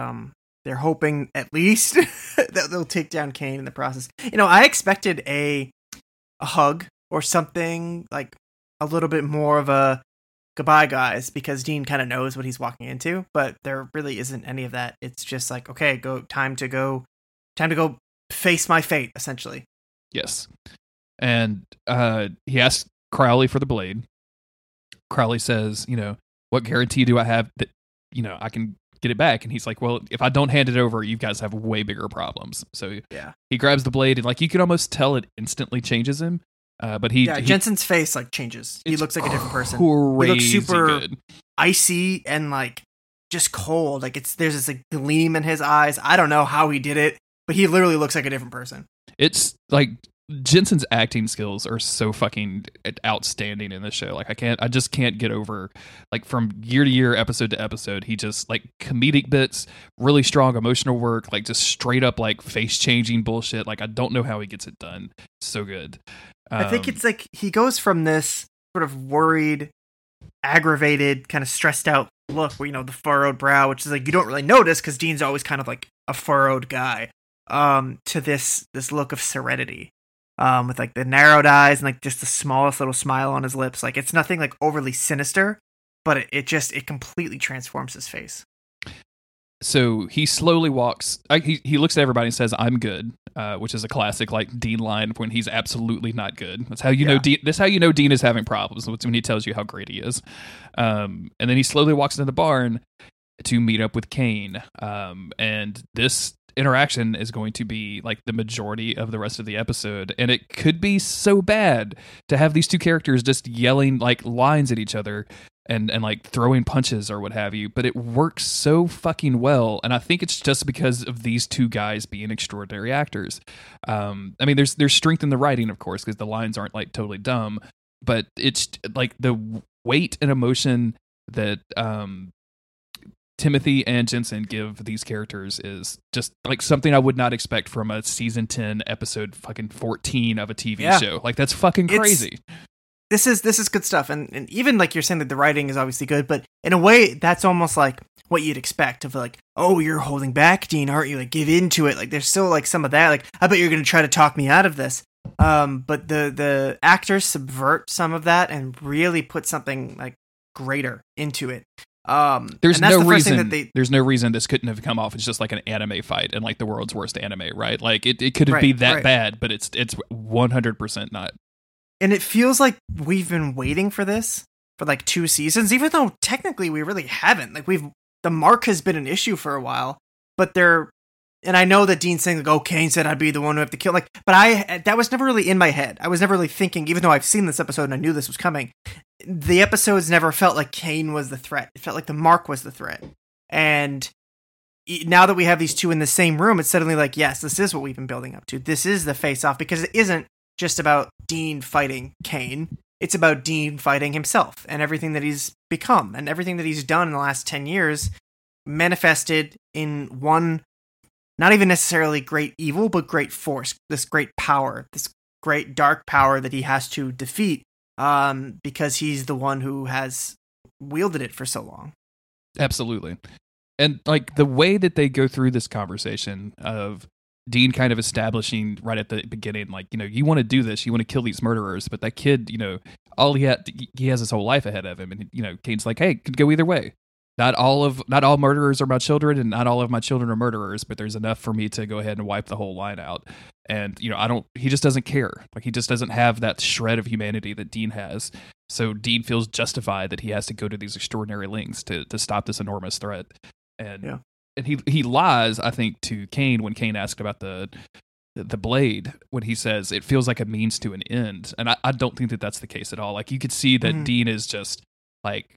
they're hoping at least that they'll take down Cain in the process. You know, I expected a hug or something, like a little bit more of a goodbye guys, because Dean kind of knows what he's walking into, but there really isn't any of that. It's just like, okay, time to go face my fate, essentially. Yes. And he asks Crowley for the blade. Crowley says, you know, what guarantee do I have that, you know, I can get it back? And he's like, well, if I don't hand it over, you guys have way bigger problems. So yeah, he grabs the blade and like, you can almost tell it instantly changes him. But he Jensen's face like changes. He looks like a different person. He looks super good. Icy and like just cold. Like there's this like gleam in his eyes. I don't know how he did it, but he literally looks like a different person. It's like Jensen's acting skills are so fucking outstanding in this show. Like I just can't get over like from year to year, episode to episode, he just like comedic bits, really strong emotional work, like just straight up like face changing bullshit. Like I don't know how he gets it done. So good. I think it's like he goes from this sort of worried, aggravated, kind of stressed out look, where, you know, the furrowed brow, which is like you don't really notice because Dean's always kind of like a furrowed guy, to this look of serenity, with like the narrowed eyes and like just the smallest little smile on his lips. Like it's nothing like overly sinister, but it completely transforms his face. So he slowly walks. He looks at everybody and says, "I'm good," which is a classic like Dean line when he's absolutely not good. That's how you know Dean. That's how you know Dean is having problems, when he tells you how great he is. And then he slowly walks into the barn to meet up with Cain. And this interaction is going to be like the majority of the rest of the episode, and it could be so bad to have these two characters just yelling like lines at each other and like throwing punches or what have you, but it works so fucking well. And I think it's just because of these two guys being extraordinary actors. I mean, there's strength in the writing, of course, because the lines aren't like totally dumb, but it's like the weight and emotion that Timothy and Jensen give these characters is just like something I would not expect from a season 10 episode fucking 14 of a TV show. Like that's fucking crazy. This is good stuff, and even like you're saying that the writing is obviously good, but in a way that's almost like what you'd expect of like, oh, you're holding back, Dean, aren't you? Like give into it. Like there's still like some of that. Like I bet you're gonna try to talk me out of this. But the actors subvert some of that and really put something like greater into it. There's no reason this couldn't have come off as just like an anime fight and like the world's worst anime, right? Like it couldn't be that bad, but it's 100% not. And it feels like we've been waiting for this for like 2 seasons, even though technically we really haven't. Like the mark has been an issue for a while, but and I know that Dean's saying like, "Oh, Cain said I'd be the one who have to kill." Like, but that was never really in my head. I was never really thinking, even though I've seen this episode and I knew this was coming. The episodes never felt like Cain was the threat. It felt like the mark was the threat. And now that we have these two in the same room, it's suddenly like, yes, this is what we've been building up to. This is the face-off, because it isn't just about Dean fighting Cain. It's about Dean fighting himself and everything that he's become and everything that he's done in the last 10 years manifested in one, not even necessarily great evil, but great force, this great power, this great dark power that he has to defeat. Because he's the one who has wielded it for so long. Absolutely. And like the way that they go through this conversation of Dean kind of establishing right at the beginning, like, you know, you want to do this, you want to kill these murderers, but that kid, you know, he has his whole life ahead of him. And, you know, Cain's like, hey, could go either way. Not all murderers are my children, and not all of my children are murderers, but there's enough for me to go ahead and wipe the whole line out. And, you know, he just doesn't care. Like, he just doesn't have that shred of humanity that Dean has. So Dean feels justified that he has to go to these extraordinary lengths to stop this enormous threat. And and he lies, I think, to Cain when Cain asked about the blade, when he says it feels like a means to an end. And I don't think that that's the case at all. Like, you could see that Dean is just like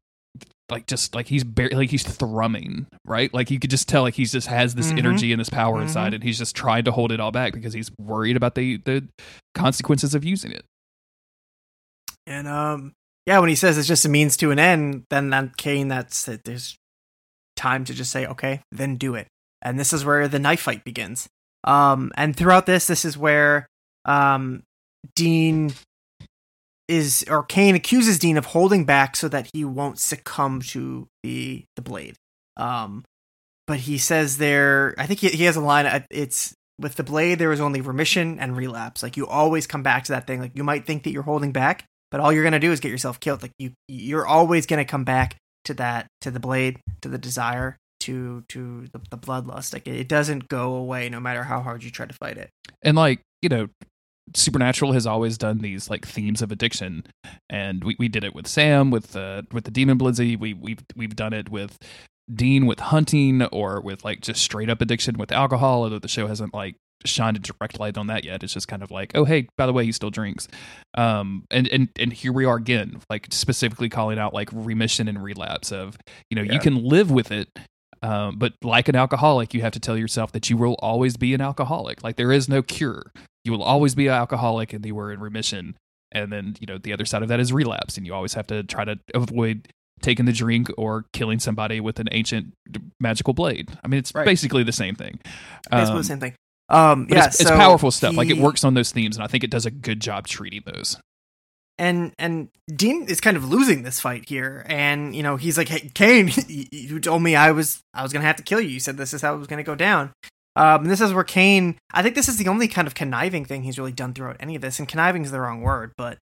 he's barely, like he's thrumming, right? Like you could just tell, like he just has this energy and this power inside, and he's just trying to hold it all back because he's worried about the consequences of using it. And when he says it's just a means to an end, then on Cain, that's it. There's time to just say, okay, then do it. And this is where the knife fight begins. And throughout this is where Cain accuses Dean of holding back so that he won't succumb to the blade. But he says there, I think he has a line, it's with the blade, there is only remission and relapse. Like you always come back to that thing. Like you might think that you're holding back, but all you're going to do is get yourself killed. Like you're always going to come back to that, to the blade, to the desire, to the bloodlust. Like it doesn't go away no matter how hard you try to fight it. And like, you know, Supernatural has always done these like themes of addiction, and we did it with Sam with the demon blizzy. We've done it with Dean with hunting, or with like just straight up addiction with alcohol. Although the show hasn't like shined a direct light on that yet. It's just kind of like, oh hey, by the way, he still drinks. And here we are again, like specifically calling out like remission and relapse of, you know, you can live with it. But like an alcoholic, you have to tell yourself that you will always be an alcoholic. Like there is no cure. You will always be an alcoholic, and you were in remission. And then, you know, the other side of that is relapse, and you always have to try to avoid taking the drink or killing somebody with an ancient magical blade. I mean, it's basically the same thing. Basically the same thing. It's powerful stuff. Like it works on those themes, and I think it does a good job treating those. And Dean is kind of losing this fight here, and you know he's like, "Hey, Cain, you told me I was gonna have to kill you. You said this is how it was gonna go down." And this is where Cain, I think this is the only kind of conniving thing he's really done throughout any of this. And conniving is the wrong word, but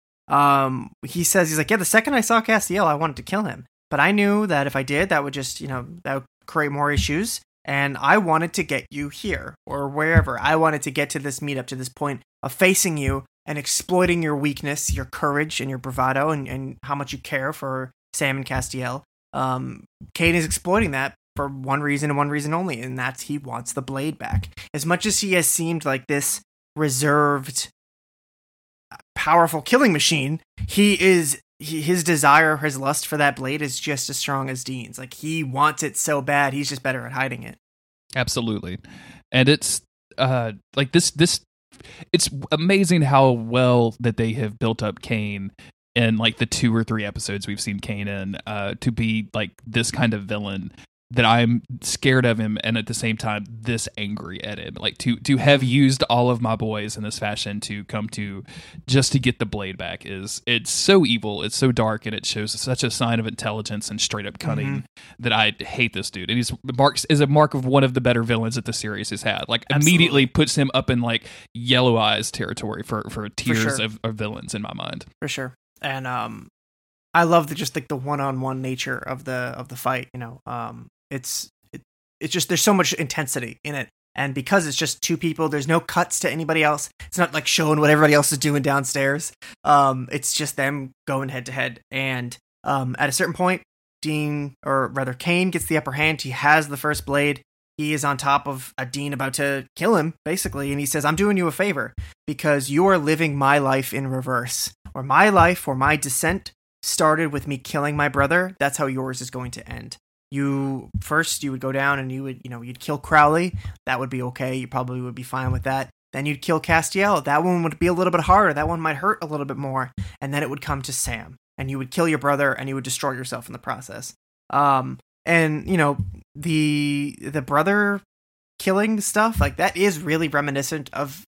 he says, he's like, "Yeah, the second I saw Castiel, I wanted to kill him, but I knew that if I did, that would just, you know, that would create more issues. And I wanted to get you here or wherever. I wanted to get to this meetup, to this point of facing you." And exploiting your weakness, your courage, and your bravado, and how much you care for Sam and Castiel. Cain is exploiting that for one reason and one reason only, and that's he wants the blade back. As much as he has seemed like this reserved, powerful killing machine, his desire, his lust for that blade is just as strong as Dean's. Like, he wants it so bad, he's just better at hiding it. Absolutely. And it's, like, this... It's amazing how well that they have built up Cain in like the 2 or 3 episodes we've seen Cain in to be like this kind of villain that I'm scared of him, and at the same time this angry at him. Like to have used all of my boys in this fashion to come to just to get the blade back it's so evil, it's so dark, and it shows such a sign of intelligence and straight up cunning that I hate this dude. And he's a mark of one of the better villains that the series has had. Like immediately puts him up in like yellow eyes territory for tiers of villains in my mind. For sure. And I love the just like the one-on-one nature of the fight. You know, it's just there's so much intensity in it, and because it's just two people, there's no cuts to anybody else. It's not like showing what everybody else is doing downstairs. It's just them going head to head, and at a certain point, Dean, or rather Cain, gets the upper hand. He has the first blade. He is on top of a Dean about to kill him, basically, and he says, "I'm doing you a favor because you are living my life in reverse, or my life, or my descent." Started with me killing my brother. That's how yours is going to end. You would go down and you'd kill Crowley. That would be okay. You probably would be fine with that. Then you'd kill Castiel. That one would be a little bit harder. That one might hurt a little bit more. And then it would come to Sam, and you would kill your brother, and you would destroy yourself in the process. And you know, the brother killing stuff, like, that is really reminiscent of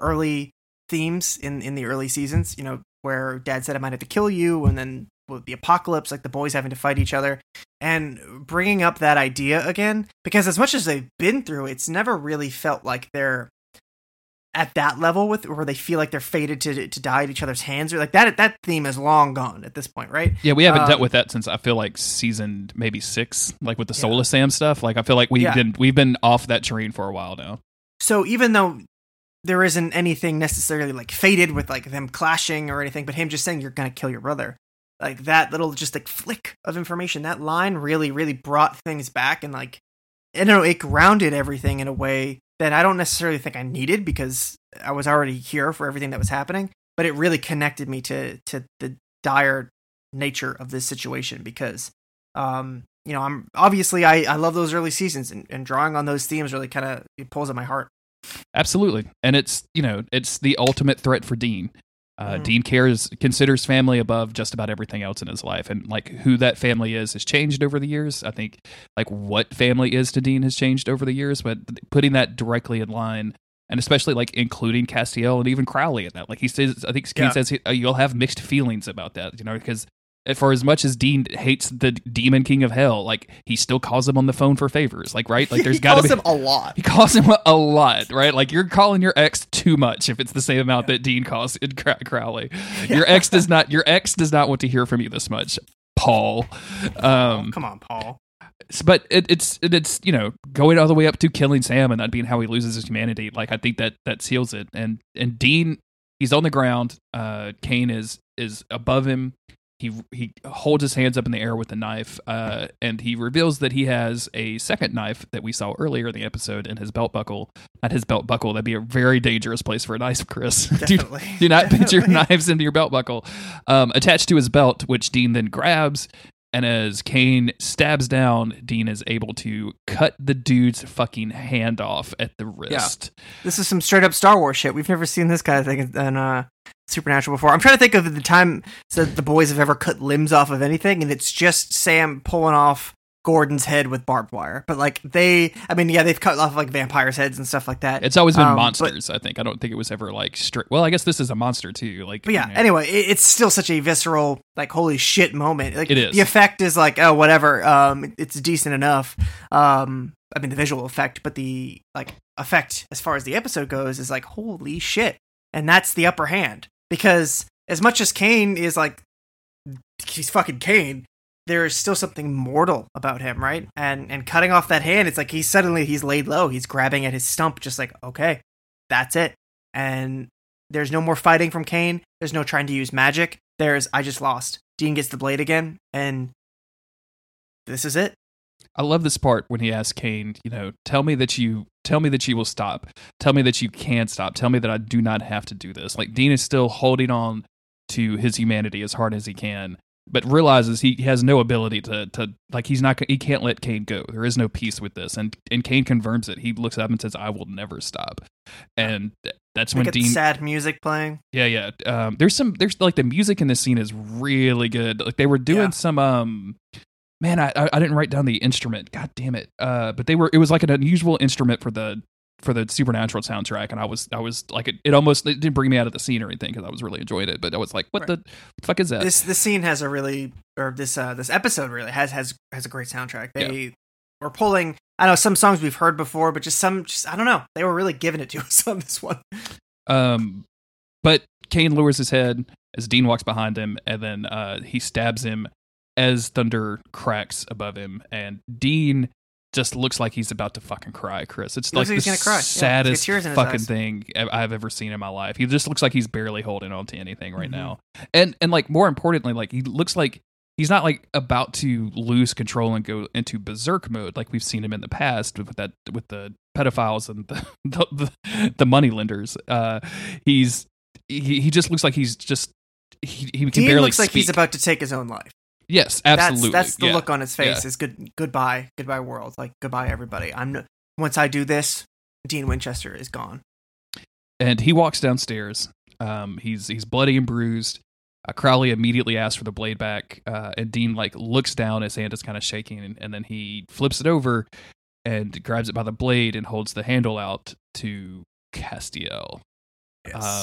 early themes in the early seasons. You know, where dad said I might have to kill you, and then with the apocalypse, like the boys having to fight each other, and bringing up that idea again, because as much as they've been through, it's never really felt like they're at that level with, or they feel like they're fated to die at each other's hands, or like that. That theme is long gone at this point, right? Yeah, we haven't dealt with that since I feel like season maybe 6, like with the Soul of Sam stuff. Like I feel like we've been off that terrain for a while now. So even though there isn't anything necessarily like fated with like them clashing or anything, but him just saying, you're going to kill your brother. Like that little just like flick of information, that line really, really brought things back. And like, I don't know, it grounded everything in a way that I don't necessarily think I needed, because I was already here for everything that was happening, but it really connected me to the dire nature of this situation, because, you know, I'm obviously, I love those early seasons, and drawing on those themes really kind of, it pulls at my heart. Absolutely. And it's, you know, it's the ultimate threat for Dean. Dean considers family above just about everything else in his life. And like who that family is has changed over the years. I think like what family is to Dean has changed over the years, but putting that directly in line, and especially like including Castiel and even Crowley in that, like he says, I think Cain says you'll have mixed feelings about that, you know, because for as much as Dean hates the demon king of hell, like he still calls him on the phone for favors, like, right? Like there's got to be him a lot. He calls him a lot, right? Like you're calling your ex too much if it's the same amount that Dean calls Crowley. Yeah. Your ex does not want to hear from you this much, Paul. Come on, Paul. But it's you know, going all the way up to killing Sam, and that being how he loses his humanity. Like I think that seals it. And Dean, he's on the ground. Cain is above him. He holds his hands up in the air with a knife, and he reveals that he has a second knife that we saw earlier in the episode in his belt buckle. Not his belt buckle. That'd be a very dangerous place for a knife, Chris. do not put your knives into your belt buckle. Attached to his belt, which Dean then grabs, and as Cain stabs down, Dean is able to cut the dude's fucking hand off at the wrist. Yeah. This is some straight-up Star Wars shit. We've never seen this kind of thing in Supernatural before. I'm trying to think of the time that the boys have ever cut limbs off of anything, and it's just Sam pulling off Gordon's head with barbed wire. But like they've cut off like vampires' heads and stuff like that. It's always been monsters, I think. I don't think it was ever like strict. Well, I guess this is a monster too. Like, but yeah. You know. Anyway, it's still such a visceral, like holy shit moment. Like it is. The effect is like, oh whatever. It's decent enough. I mean the visual effect, but the like effect as far as the episode goes is like holy shit, and that's the upper hand. Because as much as Cain is like, he's fucking Cain, there is still something mortal about him, right? And cutting off that hand, it's like he's laid low. He's grabbing at his stump, just like, okay, that's it. And there's no more fighting from Cain. There's no trying to use magic. I just lost. Dean gets the blade again, and this is it. I love this part when he asks Cain, you know, tell me that you will stop. Tell me that you can stop. Tell me that I do not have to do this. Like Dean is still holding on to his humanity as hard as he can, but realizes he has no ability to like he can't let Cain go. There is no peace with this. And Cain confirms it. He looks up and says, I will never stop. And that's when Dean sad music playing. Yeah. There's like the music in this scene is really good. Like they were doing some man, I didn't write down the instrument. God damn it! But it was like an unusual instrument for the Supernatural soundtrack, and I was like, it almost it didn't bring me out of the scene or anything because I was really enjoying it. But I was like, what the fuck is that? This scene has this episode really has a great soundtrack. They were pulling, I know some songs we've heard before, but just I don't know, they were really giving it to us on this one. But Cain lowers his head. as Dean walks behind him, and then he stabs him as thunder cracks above him, and Dean just looks like he's about to fucking cry, Chris. It's like the saddest fucking thing I've ever seen in my life. He just looks like he's barely holding on to anything right now. And like more importantly, like he looks like he's not like about to lose control and go into berserk mode like we've seen him in the past with that, with the pedophiles and the money lenders. He just looks like he's just he can barely looks speak. Like he's about to take his own life. Yes, absolutely. That's the look on his face is goodbye world, like goodbye everybody. Once I do this, Dean Winchester is gone. And he walks downstairs. He's bloody and bruised. Crowley immediately asks for the blade back, and Dean like looks down. His hand is kind of shaking, and then he flips it over and grabs it by the blade and holds the handle out to Castiel. Yes.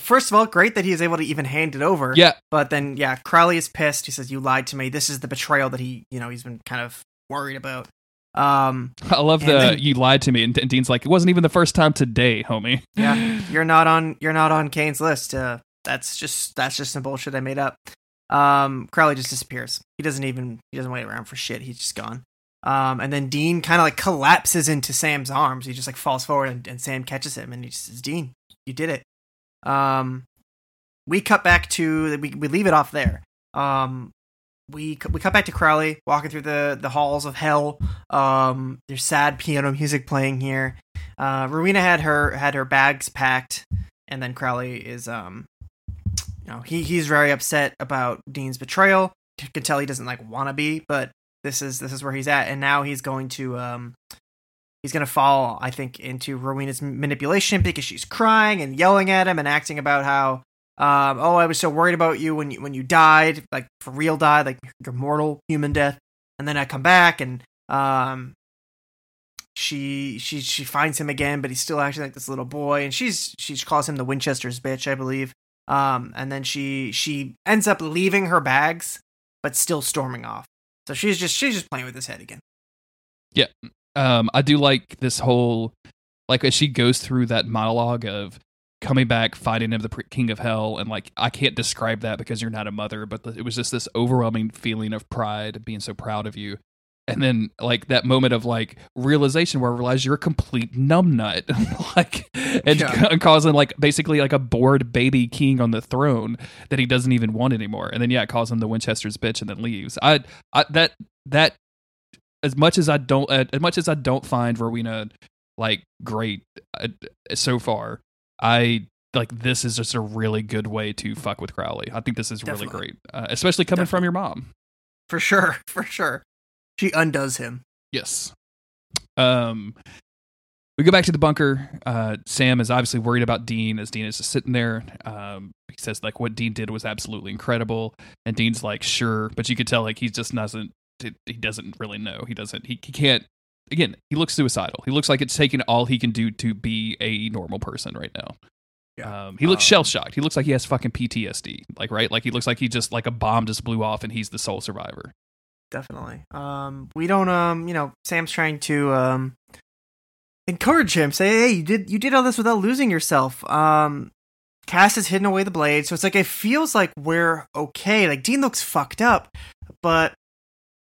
First of all, great that he is able to even hand it over. Yeah. But then, yeah, Crowley is pissed. He says, "You lied to me." This is the betrayal that he's been kind of worried about. I love "you lied to me," and Dean's like, "It wasn't even the first time today, homie." Yeah, you're not on Kane's list. That's just some bullshit I made up. Crowley just disappears. He doesn't wait around for shit. He's just gone. And then Dean kind of like collapses into Sam's arms. He just like falls forward, and Sam catches him, and he says, "Dean, you did it." We cut back to we leave it off there. We cut back to Crowley walking through the halls of hell. There's sad piano music playing here. Rowena had her bags packed, and then Crowley is he's very upset about Dean's betrayal. You can tell he doesn't like want to be, but this is where he's at, and now he's going to he's going to fall, I think, into Rowena's manipulation because she's crying and yelling at him and acting about how, I was so worried about you when you died, like for real died, like your mortal human death. And then I come back and she finds him again, but he's still acting like this little boy. And she calls him the Winchester's bitch, I believe. And then she ends up leaving her bags, but still storming off. So she's just playing with his head again. Yeah. I do like this whole, like, as she goes through that monologue of coming back, fighting him, the king of hell, and like, I can't describe that because you're not a mother, but it was just this overwhelming feeling of pride, being so proud of you. And then like that moment of like realization where I realize you're a complete numbnut, like, and causing like basically like a bored baby king on the throne that he doesn't even want anymore. And then, yeah, it calls him the Winchester's bitch and then leaves. That. As much as I don't find Rowena like great so far, I like this is just a really good way to fuck with Crowley. I think this is really great, especially coming from your mom. For sure, she undoes him. Yes. We go back to the bunker. Sam is obviously worried about Dean as Dean is just sitting there. He says like what Dean did was absolutely incredible, and Dean's like, sure, but you could tell like he just doesn't. He doesn't really know. He can't. Again, he looks suicidal. He looks like it's taking all he can do to be a normal person right now. Yeah. He looks shell shocked. He looks like he has fucking PTSD. Like, right? Like he looks like he just like a bomb just blew off and he's the sole survivor. Definitely. We don't. Sam's trying to encourage him. Say, hey, you did all this without losing yourself. Cass has hidden away the blade, so it's like it feels like we're okay. Like Dean looks fucked up, but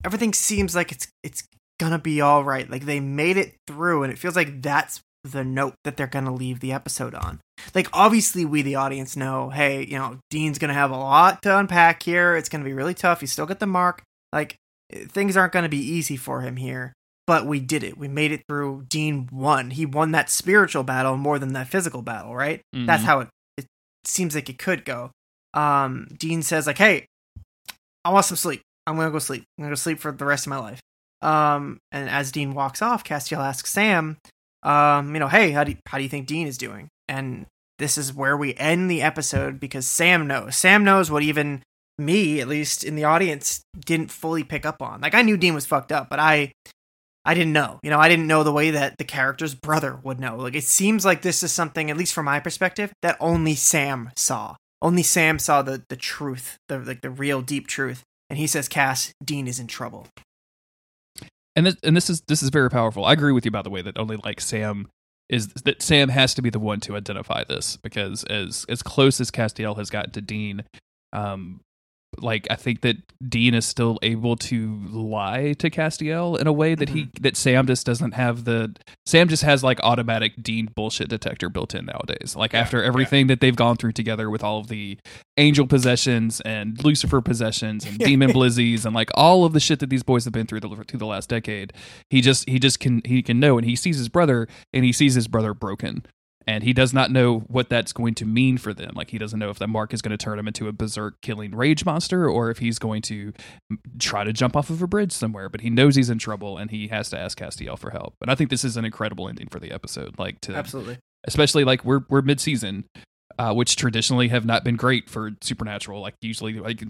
everything seems like it's gonna be all right. Like they made it through, and it feels like that's the note that they're gonna leave the episode on. Like obviously we, the audience, know, hey, Dean's gonna have a lot to unpack here. It's gonna be really tough. He's still got the mark. Like things aren't gonna be easy for him here. But we did it. We made it through. Dean won. He won that spiritual battle more than that physical battle, right? Mm-hmm. That's how it seems like it could go. Dean says like, hey, I want some sleep. I'm going to go sleep. I'm going to sleep for the rest of my life. And as Dean walks off, Castiel asks Sam, hey, how do you think Dean is doing? And this is where we end the episode because Sam knows. Sam knows what even me, at least in the audience, didn't fully pick up on. Like I knew Dean was fucked up, but I didn't know. I didn't know the way that the character's brother would know. Like it seems like this is something, at least from my perspective, that only Sam saw. Only Sam saw the truth, the real deep truth. And he says, Cass, Dean is in trouble. And this is very powerful. I agree with you, by the way, that only like Sam is that Sam has to be the one to identify this, because as close as Castiel has gotten to Dean, like, I think that Dean is still able to lie to Castiel in a way that that Sam just doesn't have the... Sam just has, like, automatic Dean bullshit detector built in nowadays. Like, after everything that they've gone through together with all of the angel possessions and Lucifer possessions and demon blizzies and, like, all of the shit that these boys have been through the last decade, he can know, and he sees his brother, and he sees his brother broken. And he does not know what that's going to mean for them. Like, he doesn't know if that mark is going to turn him into a berserk killing rage monster, or if he's going to try to jump off of a bridge somewhere. But he knows he's in trouble, and he has to ask Castiel for help. And I think this is an incredible ending for the episode. Like, to absolutely, especially like we're mid season, which traditionally have not been great for Supernatural. Like, usually, like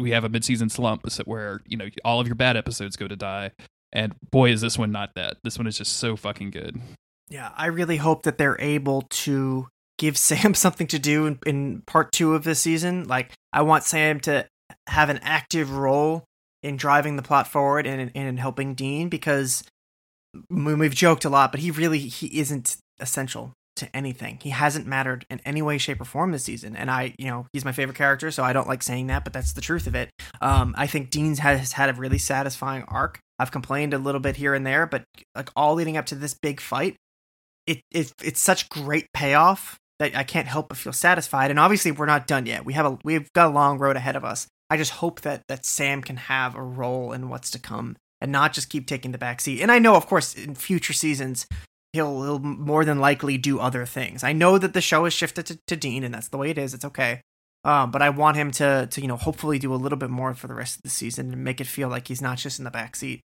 we have a mid season slump where, you know, all of your bad episodes go to die. And boy, is this one not that. This one is just so fucking good. Yeah, I really hope that they're able to give Sam something to do in part 2 of this season. Like, I want Sam to have an active role in driving the plot forward and in helping Dean, because we've joked a lot, but he isn't essential to anything. He hasn't mattered in any way, shape, or form this season. And he's my favorite character, so I don't like saying that, but that's the truth of it. I think Dean has had a really satisfying arc. I've complained a little bit here and there, but like all leading up to this big fight, It's such great payoff that I can't help but feel satisfied. And obviously we're not done yet. We've got a long road ahead of us. I just hope that Sam can have a role in what's to come and not just keep taking the back seat. And I know, of course, in future seasons, he'll more than likely do other things. I know that the show has shifted to Dean, and that's the way it is. It's okay. But I want him to hopefully do a little bit more for the rest of the season and make it feel like he's not just in the back seat.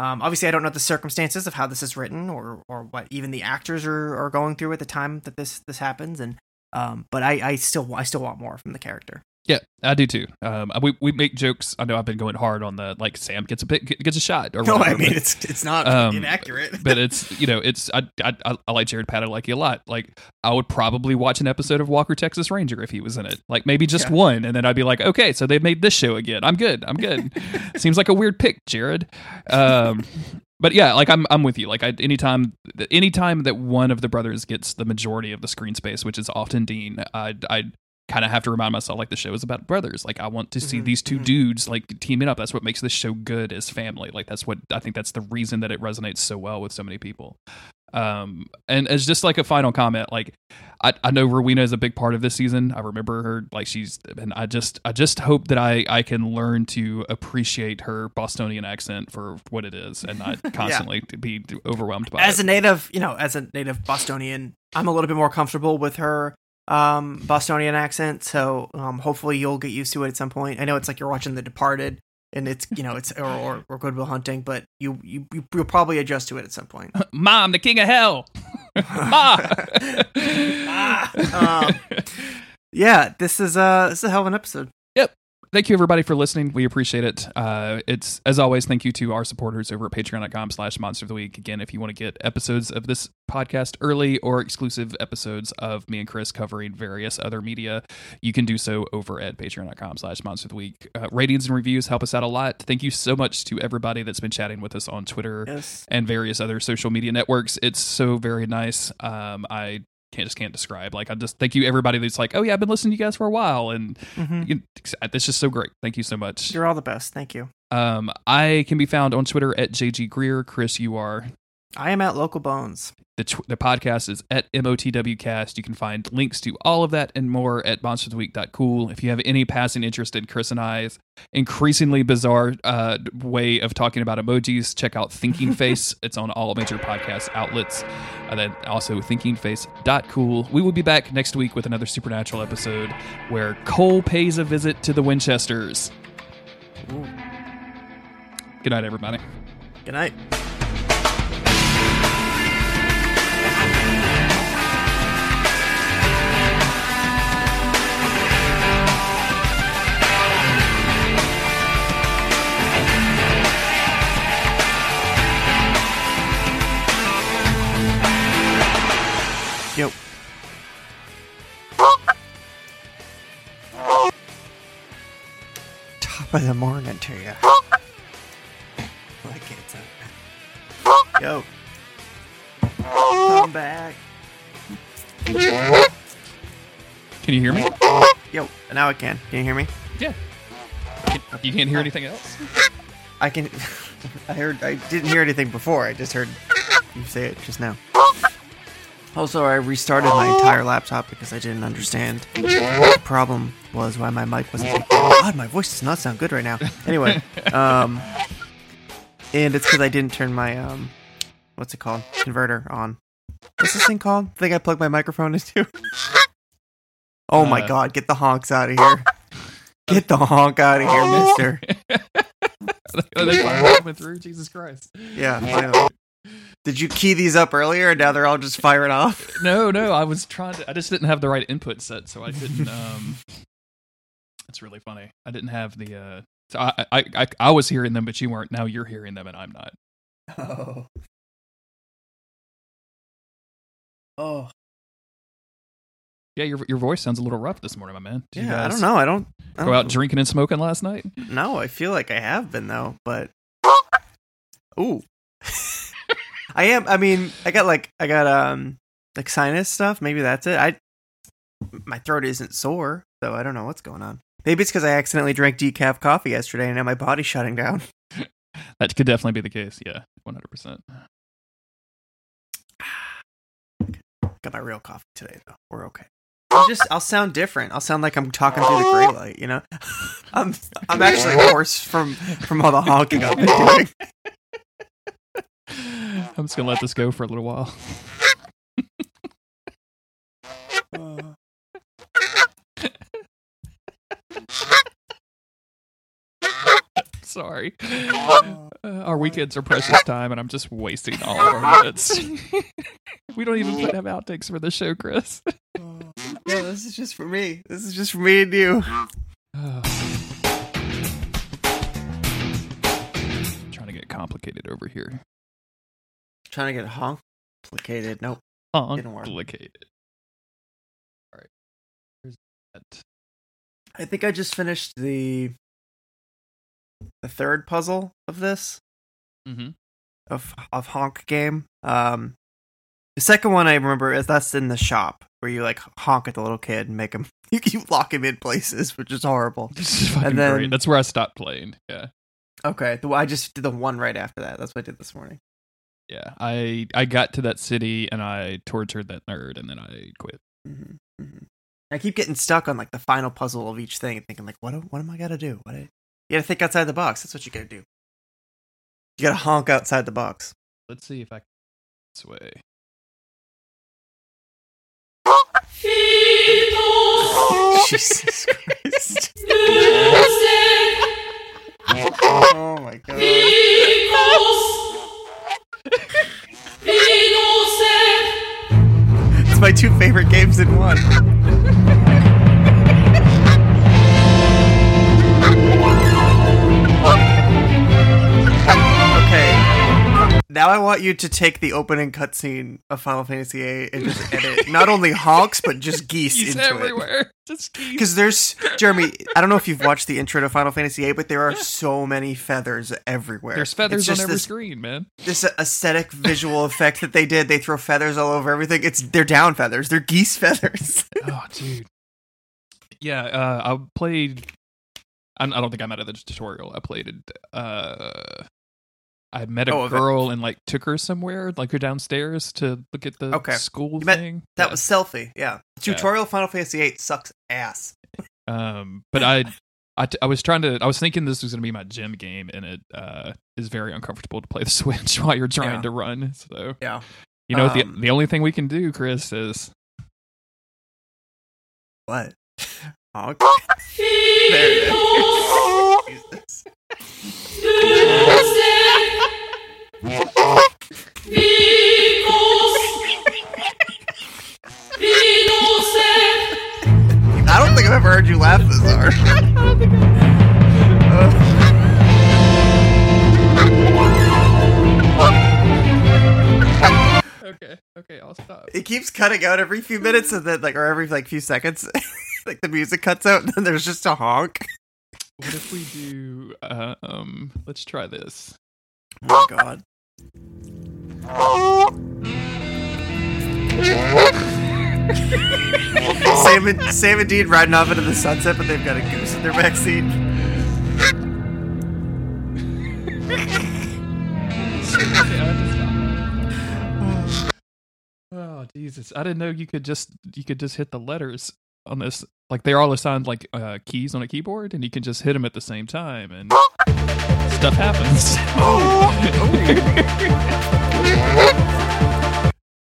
Obviously, I don't know the circumstances of how this is written or what even the actors are going through at the time that this happens. And but I still want more from the character. Yeah, I do too. We make jokes. I know I've been going hard on the like Sam gets a shot. Or whatever, no, I mean it's not inaccurate, but it's I like Jared Padalecki a lot. Like, I would probably watch an episode of Walker Texas Ranger if he was in it. Like, maybe just one, and then I'd be like, okay, so they made this show again. I'm good. Seems like a weird pick, Jared. But yeah, like I'm with you. Like, anytime that one of the brothers gets the majority of the screen space, which is often Dean, I kind of have to remind myself, like, the show is about brothers. Like, I want to see these 2 dudes like teaming up. That's what makes this show good, is family. Like, that's what I think, that's the reason that it resonates so well with so many people. And as just like a final comment, like I know Rowena is a big part of this season. I remember her, like, I just hope that I can learn to appreciate her Bostonian accent for what it is and not constantly be overwhelmed by it. As a native Bostonian, I'm a little bit more comfortable with her Bostonian accent, so hopefully you'll get used to it at some point. I know it's like you're watching The Departed, and it's or Good Will Hunting, but you'll probably adjust to it at some point. Mom, the king of hell. Ma. Yeah, this is a hell of an episode. Yep. Thank you, everybody, for listening. We appreciate it. It's, as always, thank you to our supporters over at patreon.com/monster of the week. Again, if you want to get episodes of this podcast early or exclusive episodes of me and Chris covering various other media, you can do so over at patreon.com/monster of the week. Ratings and reviews help us out a lot. Thank you so much to everybody that's been chatting with us on Twitter and various other social media networks. It's so very nice. I can't describe. Like, I just thank you, everybody that's like, oh yeah, I've been listening to you guys for a while, and it's just so great. Thank you so much. You're all the best. Thank you. I can be found on Twitter at JG Greer. Chris, you are? I am at Local Bones. The podcast is at MOTWcast. You can find links to all of that and more at monsteroftheweek.cool. If you have any passing interest in Chris and I's increasingly bizarre way of talking about emojis, check out Thinking Face. It's on all major podcast outlets. And then also thinkingface.cool. We will be back next week with another Supernatural episode where Cole pays a visit to the Winchesters. Ooh. Good night, everybody. Good night. Yo. Top of the morning to you. Like it's a... Yo. Come back. Can you hear me? Yo, now I can. Can you hear me? Yeah. You can't hear anything else? I can. I didn't hear anything before. I just heard you say it just now. Also, I restarted my entire laptop because I didn't understand the problem was why my mic wasn't like, God, my voice does not sound good right now. Anyway, and it's because I didn't turn my, what's it called? Converter on. What's this thing called? The thing I plugged my microphone into? Oh my God, get the honks out of here. Get the honk out of here, mister. Are they finally coming through? Jesus Christ. Yeah, finally. Did you key these up earlier and now they're all just firing off? No, I was trying to. I just didn't have the right input set, so I couldn't. It's really funny. I didn't have the. So I was hearing them, but you weren't. Now you're hearing them, and I'm not. Oh. Yeah, your voice sounds a little rough this morning, my man. Did you guys I don't know. I don't go out drinking and smoking last night? No, I feel like I have been though, but. Ooh. I am. I mean, I got sinus stuff. Maybe that's it. My throat isn't sore, so I don't know what's going on. Maybe it's because I accidentally drank decaf coffee yesterday, and now my body's shutting down. That could definitely be the case. Yeah, 100%. Got my real coffee today, though. We're okay. I'll sound different. I'll sound like I'm talking through the gray light. You know, I'm actually hoarse from all the honking I've been doing. I'm just gonna let this go for a little while. Sorry. Our weekends are precious time, and I'm just wasting all of our minutes. We don't even have outtakes for the show, Chris. No, this is just for me. This is just for me and you. Trying to get complicated over here. Trying to get honk-plicated. Nope. Honk-plicated. All right. Here's that. I think I just finished the third puzzle of this. Mm-hmm. Of Honk game. The second one I remember is that's in the shop where you like honk at the little kid and make him. You lock him in places, which is horrible. This is fucking great. That's where I stopped playing. Yeah. Okay. I just did the one right after that. That's what I did this morning. Yeah, I got to that city and I tortured that nerd and then I quit. Mm-hmm, mm-hmm. I keep getting stuck on like the final puzzle of each thing and thinking like, what am I gotta do? You gotta think outside the box. That's what you gotta do. You gotta honk outside the box. Let's see if I can this way. Jesus Christ! Oh my God! It's my two favorite games in one. Okay. Now I want you to take the opening cutscene of Final Fantasy VIII and just edit not only honks, but just geese into everywhere. It. Just geese. Because there's, Jeremy, I don't know if you've watched the intro to Final Fantasy VIII, but there are so many feathers everywhere. There's feathers on every screen, man. This aesthetic visual effect that they did, they throw feathers all over everything. They're down feathers. They're geese feathers. Oh, dude. Yeah, I played, I don't think I'm out of the tutorial. I played, I met a girl and like took her somewhere, like her downstairs to look at the school thing. That was selfie. Yeah. Tutorial Final Fantasy VIII sucks ass. But I was thinking this was going to be my gym game, and it is very uncomfortable to play the Switch while you're trying to run. So yeah, you know the only thing we can do, Chris, is what? Oh, there it is. Jesus. I don't think I've ever heard you laugh this hard. Okay, I'll stop. It keeps cutting out every few minutes, and then few seconds, like the music cuts out, and then there's just a honk. What if we do? Let's try this. Oh my God. Sam and Dean riding off into the sunset, but they've got a goose in their backseat. Oh Jesus! I didn't know you could just hit the letters on this. Like they're all assigned like keys on a keyboard, and you can just hit them at the same time, and stuff happens. Oh.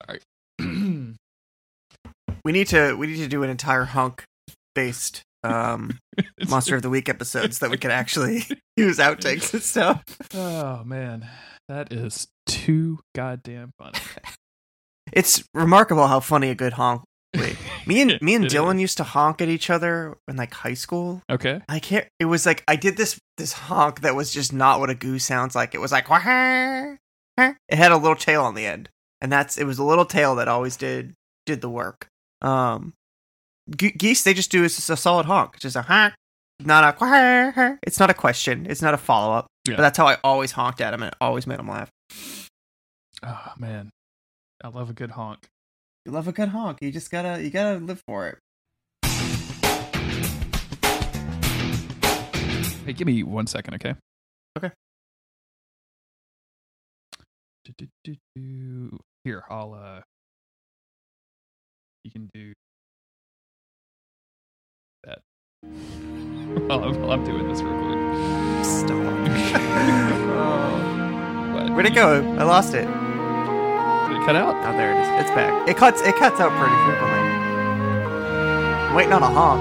All right. We need to do an entire Honk based Monster of the Week episodes that we can actually use outtakes and stuff. Oh man, that is too goddamn funny. It's remarkable how funny a good honk. Wait, me and Dylan used to honk at each other in like high school. Okay, it was like I did this honk that was just not what a goo sounds like. It was like wah-ha, wah-ha. It had a little tail on the end, and it was a little tail that always did the work. Geese, they just do a solid honk, just a honk, not a wah-ha. It's not a question, it's not a follow up. Yeah. But that's how I always honked at him, and it always made him laugh. Oh man. I love a good honk. You love a good honk. You just gotta live for it. Hey, give me 1 second, okay? Okay. Here, I'll you can do that. Well, I'm doing this real quick. Stop. Oh. Where'd it go? I lost it. Cut out? Oh, there it is. It's back. It cuts out pretty frequently. I'm waiting on a honk.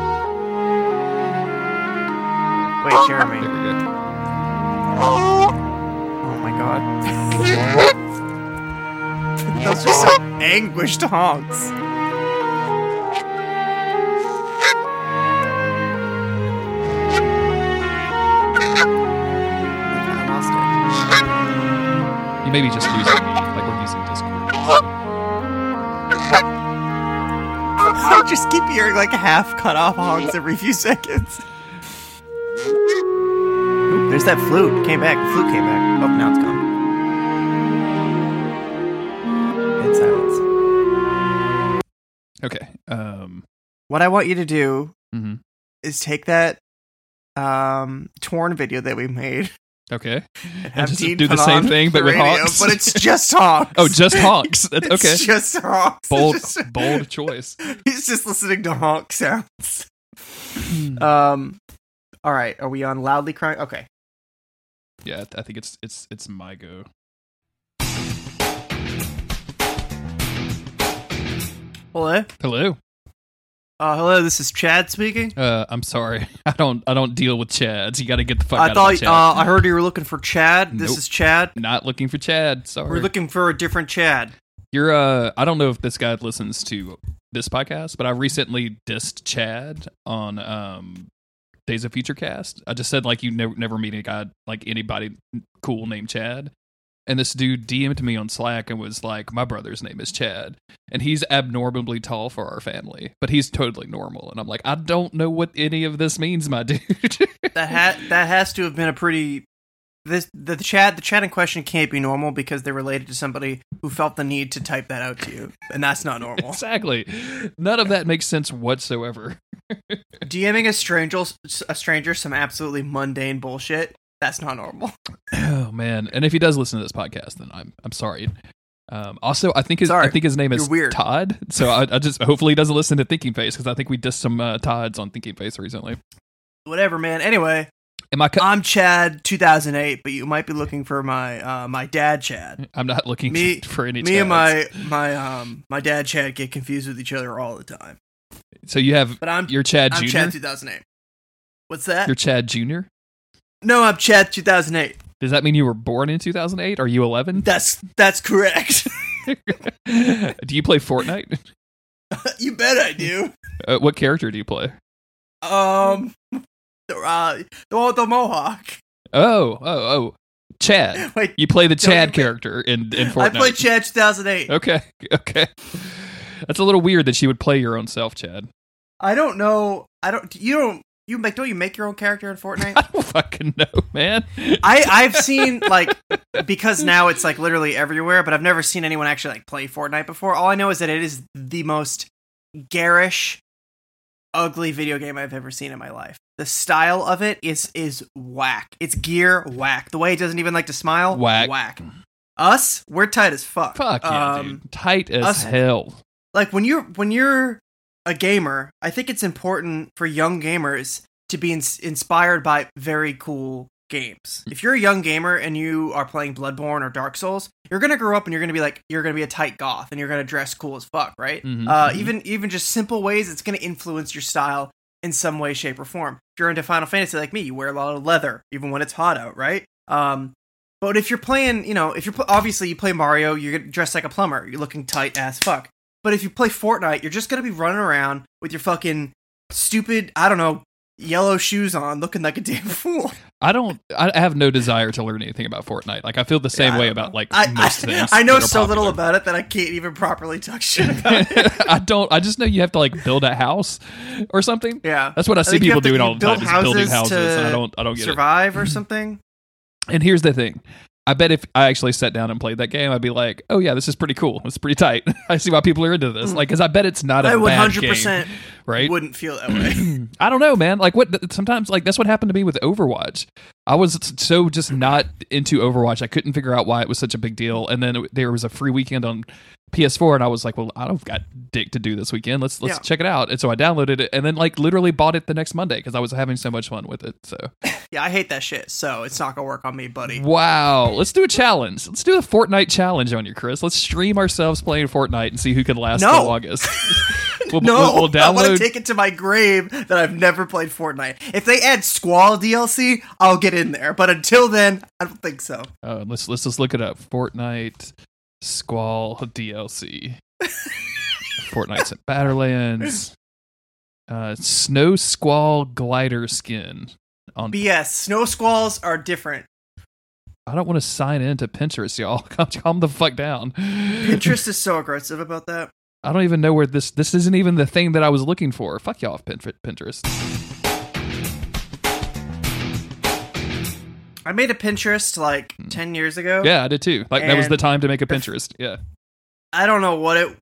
Wait, Jeremy. There we go. Oh my god. Those are so anguished honks. I lost it. You may be just using me. Just keep hearing like half cut off honks every few seconds. Ooh, there's that flute. Came back. Oh, now it's gone. And silence. Okay. What I want you to do is take that torn video that we made. Okay. And just do the same thing, but with honks. But it's just honks. Oh, just honks. That's okay. It's just honks. Bold choice. He's just listening to honk sounds. All right. Are we on loudly crying? Okay. Yeah, I think it's my go. Hello. Hello. Hello, this is Chad speaking. I'm sorry. I don't deal with Chads. You gotta get the fuck out of the Chad. I heard you were looking for Chad. Nope. This is Chad. Not looking for Chad, sorry. We're looking for a different Chad. You're I don't know if this guy listens to this podcast, but I recently dissed Chad on Days of Future Cast. I just said like you never meet a guy like anybody cool named Chad. And this dude DM'd me on Slack and was like, my brother's name is Chad. And he's abnormally tall for our family, but he's totally normal. And I'm like, I don't know what any of this means, my dude. That has to have been a pretty... The Chad in question can't be normal because they're related to somebody who felt the need to type that out to you. And that's not normal. Exactly. None of that makes sense whatsoever. DMing a stranger some absolutely mundane bullshit. That's not normal. Oh man! And if he does listen to this podcast, then I'm sorry. Also, I think his name is Todd. So I just hopefully he doesn't listen to Thinking Face because I think we dissed some Todds on Thinking Face recently. Whatever, man. Anyway, I'm Chad 2008, but you might be looking for my my dad Chad. I'm not looking for any. Me Chads. And my dad Chad get confused with each other all the time. So you have, but you're Chad Jr. I'm Chad 2008. What's that? You're Chad Jr. No, I'm Chad 2008. Does that mean you were born in 2008? Are you 11? That's correct. Do you play Fortnite? You bet I do. What character do you play? The one with the mohawk. Oh. Chad. Wait, you play the Chad character in Fortnite. I play Chad 2008. Okay. That's a little weird that she would play your own self, Chad. I don't know. I don't. You don't. Don't you make your own character in Fortnite? I don't fucking know, man. I've seen, like, because now it's, like, literally everywhere, but I've never seen anyone actually, like, play Fortnite before. All I know is that it is the most garish, ugly video game I've ever seen in my life. The style of it is whack. It's gear whack. The way it doesn't even like to smile, whack. Us, we're tight as fuck. Fuck yeah, dude. Tight as hell. Like, when you're a gamer, I think it's important for young gamers to be inspired by very cool games. If you're a young gamer and you are playing Bloodborne or Dark Souls, you're gonna grow up and you're gonna be a tight goth and you're gonna dress cool as fuck, right? Mm-hmm. Even just simple ways, it's gonna influence your style in some way, shape, or form. If you're into Final Fantasy like me, you wear a lot of leather even when it's hot out, right? But if you're playing, obviously you play Mario, you're dressed like a plumber, you're looking tight as fuck. But if you play Fortnite, you're just going to be running around with your fucking stupid, I don't know, yellow shoes on, looking like a damn fool. I have no desire to learn anything about Fortnite. Like, I feel the same way about, like, most things. I know so little about it that I can't even properly talk shit about it. I just know you have to, like, build a house or something. Yeah. That's what I see people doing all the time, is building houses. And I don't get it. Survive or something. And here's the thing. I bet if I actually sat down and played that game, I'd be like, oh yeah, this is pretty cool. It's pretty tight. I see why people are into this. Like, because I bet it's not a bad game. I 100% wouldn't feel that way. I don't know, man. Like, sometimes, like, that's what happened to me with Overwatch. I was so just not into Overwatch. I couldn't figure out why it was such a big deal. And then there was a free weekend on PS4, and I was like, well, I don't got dick to do this weekend. Let's check it out. And so I downloaded it, and then, like, literally bought it the next Monday because I was having so much fun with it. So yeah, I hate that shit. So it's not gonna work on me, buddy. Wow, let's do a challenge. Let's do a Fortnite challenge on you, Chris. Let's stream ourselves playing Fortnite and see who can last till August. We'll download. I want to take it to my grave that I've never played Fortnite. If they add Squall DLC, I'll get in there. But until then, I don't think so. Oh, let's just look it up. Fortnite. Squall DLC. Fortnite's at Batterlands. Snow Squall glider skin. BS. Snow Squalls are different. I don't want to sign into Pinterest, y'all. Calm the fuck down. Pinterest is so aggressive about that. I don't even know where this isn't even the thing that I was looking for. Fuck y'all off, Pinterest. I made a Pinterest, like, 10 years ago. Yeah, I did too. Like, that was the time to make a Pinterest, yeah. I don't know what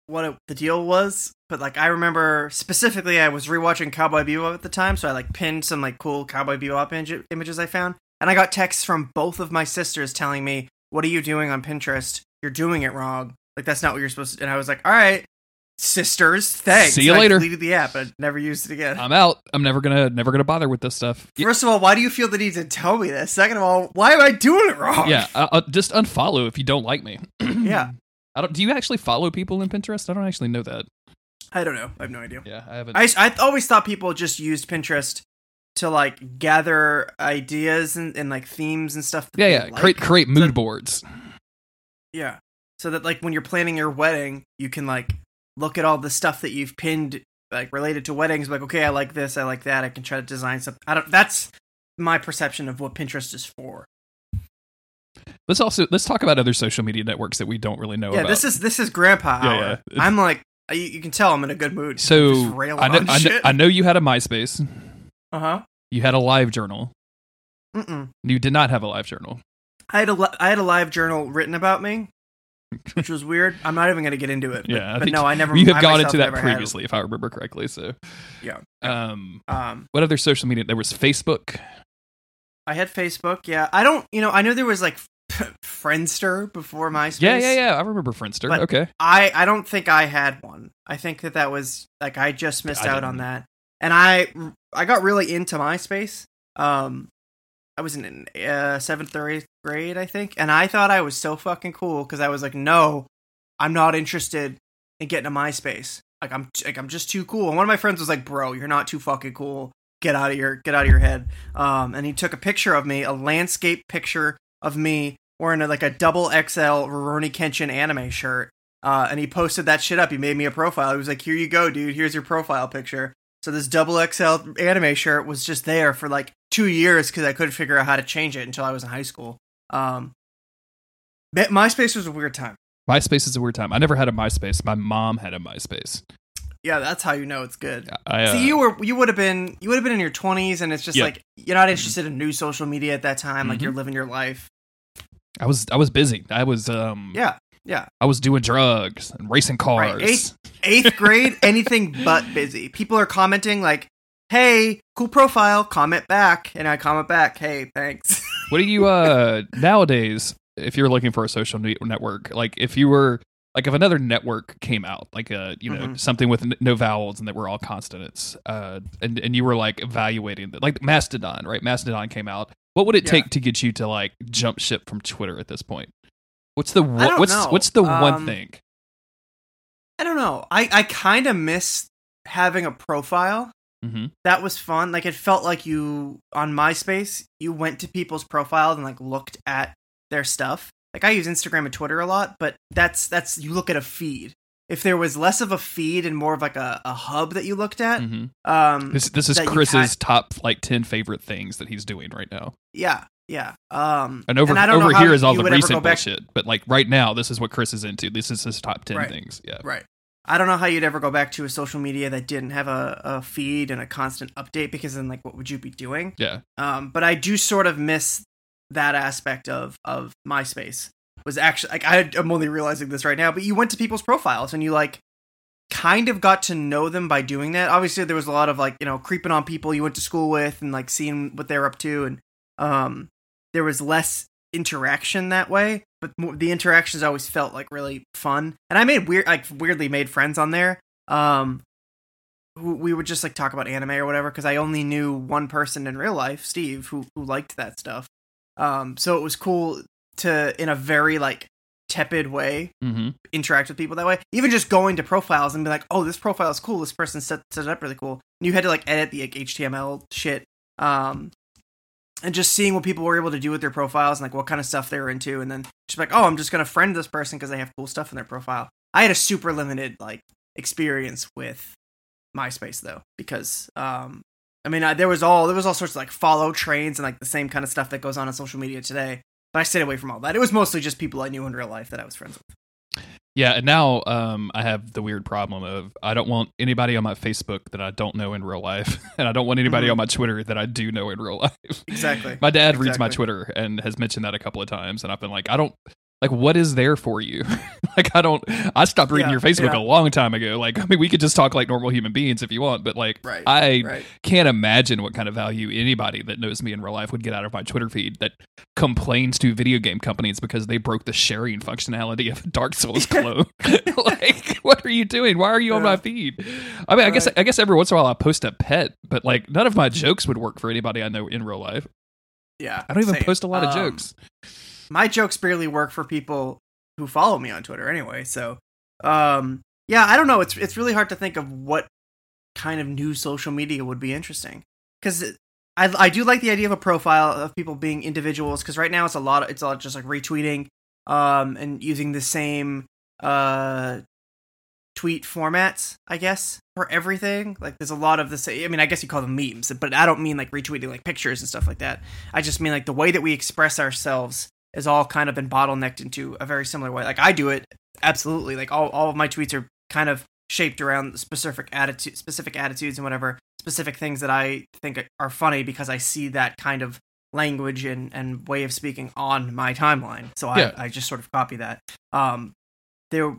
the deal was, but, like, I remember specifically I was rewatching Cowboy Bebop at the time, so I, like, pinned some, like, cool Cowboy Bebop images I found, and I got texts from both of my sisters telling me, what are you doing on Pinterest? You're doing it wrong. Like, that's not what you're supposed to do. And I was like, all right, sisters, thanks. See you later. I deleted the app, but never used it again. I'm out. I'm never gonna bother with this stuff. First of all, why do you feel the need to tell me this? Second of all, why am I doing it wrong? Yeah, just unfollow if you don't like me. Yeah. Do you actually follow people in Pinterest? I don't actually know that. I don't know. I have no idea. Yeah, I haven't. I always thought people just used Pinterest to, like, gather ideas and like themes and stuff. Yeah. Like. Create mood boards. Yeah, so that, like, when you're planning your wedding, you can, like, look at all the stuff that you've pinned, like, related to weddings. Like, okay, I like this, I like that. I can try to design something. That's my perception of what Pinterest is for. Let's talk about other social media networks that we don't really know about. Yeah, this is Grandpa Hour. Yeah. I'm like, you can tell I'm in a good mood. So I know you had a MySpace. Uh huh. You had a LiveJournal. Mm-mm. You did not have a LiveJournal. I had a LiveJournal written about me. Which was weird. I'm not even going to get into it. Yeah, but no, I never. You have gone into that previously, if I remember correctly. So, yeah. What other social media? There was Facebook. I had Facebook. Yeah, I don't. I know there was, like, Friendster before MySpace. Yeah. I remember Friendster. But okay. I don't think I had one. I think that was, like, I just missed out on that. And I got really into MySpace. I was in 7th or 8th grade, I think, and I thought I was so fucking cool because I was like, no, I'm not interested in getting a MySpace. Like, I'm just too cool. And one of my friends was like, bro, you're not too fucking cool. Get out of your head. And he took a picture of me, a landscape picture of me wearing a double XL Rurouni Kenshin anime shirt, and he posted that shit up. He made me a profile. He was like, here you go, dude. Here's your profile picture. So this double XL anime shirt was just there for, like, 2 years because I couldn't figure out how to change it until I was in high school. MySpace was a weird time. I never had a MySpace. My mom had a MySpace. Yeah, that's how you know it's good. See, you would have been in your 20s, and it's just like you're not interested in new social media at that time. Like you're living your life. I was busy. I was I was doing drugs and racing cars. Right. Eighth grade, anything but busy. People are commenting like, "Hey, cool profile." Comment back, and I comment back, "Hey, thanks." What do you nowadays? If you're looking for a social network, like if you were. Like if another network came out, like something with no vowels and that were all consonants, and you were like evaluating that, like Mastodon, right? Mastodon came out. What would it take to get you to like jump ship from Twitter at this point? What's the one thing? I don't know. I kind of miss having a profile. Mm-hmm. That was fun. Like it felt like you on MySpace, you went to people's profiles and like looked at their stuff. Like I use Instagram and Twitter a lot, but that's you look at a feed. If there was less of a feed and more of like a hub that you looked at, this is Chris's top like 10 favorite things that he's doing right now. Yeah, yeah. And over here is all the recent bullshit, but like right now, this is what Chris is into. This is his top 10 things. Yeah, right. I don't know how you'd ever go back to a social media that didn't have a feed and a constant update, because then like what would you be doing? Yeah. But I do sort of miss that aspect of MySpace. Was actually like, I'm only realizing this right now, but you went to people's profiles and you like kind of got to know them by doing that. Obviously there was a lot of like, you know, creeping on people you went to school with and like seeing what they're up to. And there was less interaction that way, but the interactions always felt like really fun. And I made weirdly made friends on there. We would just like talk about anime or whatever, because I only knew one person in real life, Steve, who liked that stuff. So it was cool to, in a very like tepid way, interact with people that way. Even just going to profiles and be like, "Oh, this profile is cool. This person set it up really cool." And you had to like edit the like, HTML shit, and just seeing what people were able to do with their profiles and like what kind of stuff they were into. And then just like, "Oh, I'm just gonna friend this person because they have cool stuff in their profile." I had a super limited like experience with MySpace though, because I mean, there was all sorts of like follow trains and like the same kind of stuff that goes on social media today. But I stayed away from all that. It was mostly just people I knew in real life that I was friends with. Yeah, and now I have the weird problem of I don't want anybody on my Facebook that I don't know in real life, and I don't want anybody on my Twitter that I do know in real life. Exactly. My dad reads my Twitter and has mentioned that a couple of times, and I've been like, I don't. Like, what is there for you? Like, I stopped reading your Facebook a long time ago. Like, I mean, we could just talk like normal human beings if you want, but like, I can't imagine what kind of value anybody that knows me in real life would get out of my Twitter feed that complains to video game companies because they broke the sharing functionality of Dark Souls clone. Like, what are you doing? Why are you on my feed? I mean, I guess every once in a while I post a pet, but like none of my jokes would work for anybody I know in real life. Yeah. I don't even post a lot of jokes. My jokes barely work for people who follow me on Twitter anyway. So, I don't know. It's really hard to think of what kind of new social media would be interesting. Because I do like the idea of a profile of people being individuals. Because right now it's a lot just like retweeting and using the same tweet formats, I guess, for everything. Like there's a lot of the same. I mean, I guess you call them memes, but I don't mean like retweeting like pictures and stuff like that. I just mean like the way that we express ourselves is all kind of been bottlenecked into a very similar way. Like I do it, absolutely. Like all of my tweets are kind of shaped around specific attitudes and whatever, specific things that I think are funny because I see that kind of language and way of speaking on my timeline. So I just sort of copy that. If there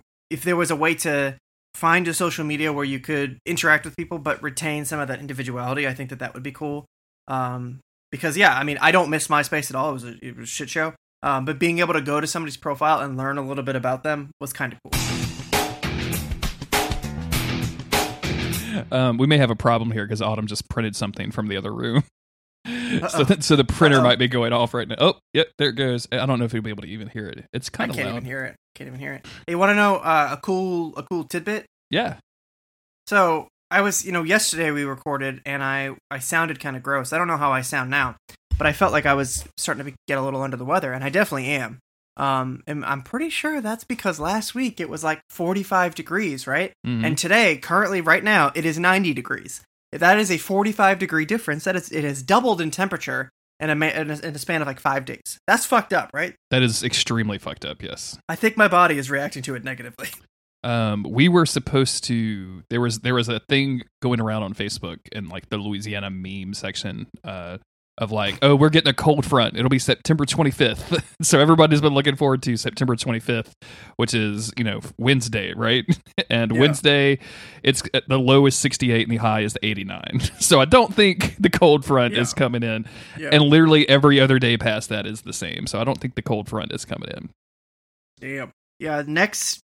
was a way to find a social media where you could interact with people but retain some of that individuality, I think that would be cool. Because I mean, I don't miss MySpace at all. It was a shit show. But being able to go to somebody's profile and learn a little bit about them was kind of cool. We may have a problem here because Autumn just printed something from the other room. So the printer might be going off right now. Oh, yep, there it goes. I don't know if you'll be able to even hear it. It's kind of loud. I can't even hear it. Hey, want to know a cool tidbit? Yeah. So I was, yesterday we recorded and I sounded kind of gross. I don't know how I sound now, but I felt like I was starting to get a little under the weather, and I definitely am. And I'm pretty sure that's because last week it was like 45 degrees, right? Mm-hmm. And today, currently right now, it is 90 degrees. If that is a 45 degree difference, it has doubled in temperature in a span of like 5 days. That's fucked up, right? That is extremely fucked up, yes. I think my body is reacting to it negatively. We were supposed to, there was a thing going around on Facebook and like the Louisiana meme section, of like, oh, we're getting a cold front. It'll be September 25th. So everybody's been looking forward to September 25th, which is, you know, Wednesday, right? And yeah. Wednesday, it's the low is 68 and the high is 89. So I don't think the cold front is coming in. Yeah. And literally every other day past that is the same. So I don't think the cold front is coming in. Damn. Yeah, next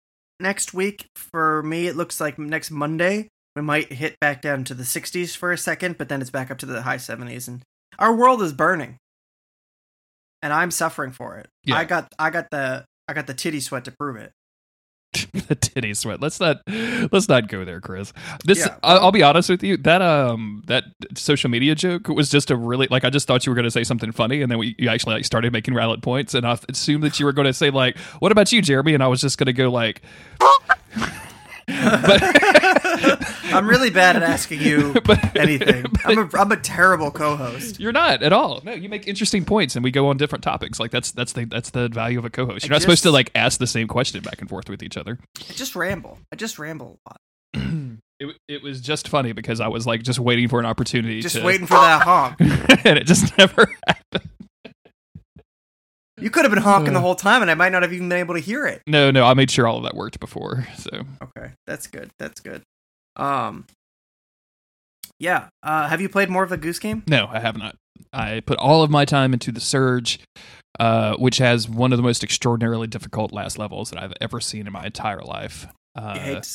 week for me, it looks like next Monday, we might hit back down to the 60s for a second, but then it's back up to the high 70s and our world is burning, and I'm suffering for it. Yeah. I got the titty sweat to prove it. The titty sweat. Let's not go there, Chris. This, yeah. I'll be honest with you. That social media joke was just a really, like, I just thought you were going to say something funny, and then you actually like started making valid points, and I assumed that you were going to say like, "What about you, Jeremy?" And I was just going to go like. But I'm really bad at asking you anything. I'm a terrible co-host. You're not at all. No, you make interesting points, and we go on different topics. Like that's the value of a co-host. You're not supposed to like ask the same question back and forth with each other. I just ramble a lot. It was just funny because I was like just waiting for an opportunity, waiting for that honk, and it just never happened. You could have been honking the whole time, and I might not have even been able to hear it. No, I made sure all of that worked before. So okay, that's good. Yeah. Have you played more of a Goose Game? No, I have not. I put all of my time into The Surge, which has one of the most extraordinarily difficult last levels that I've ever seen in my entire life. You hate to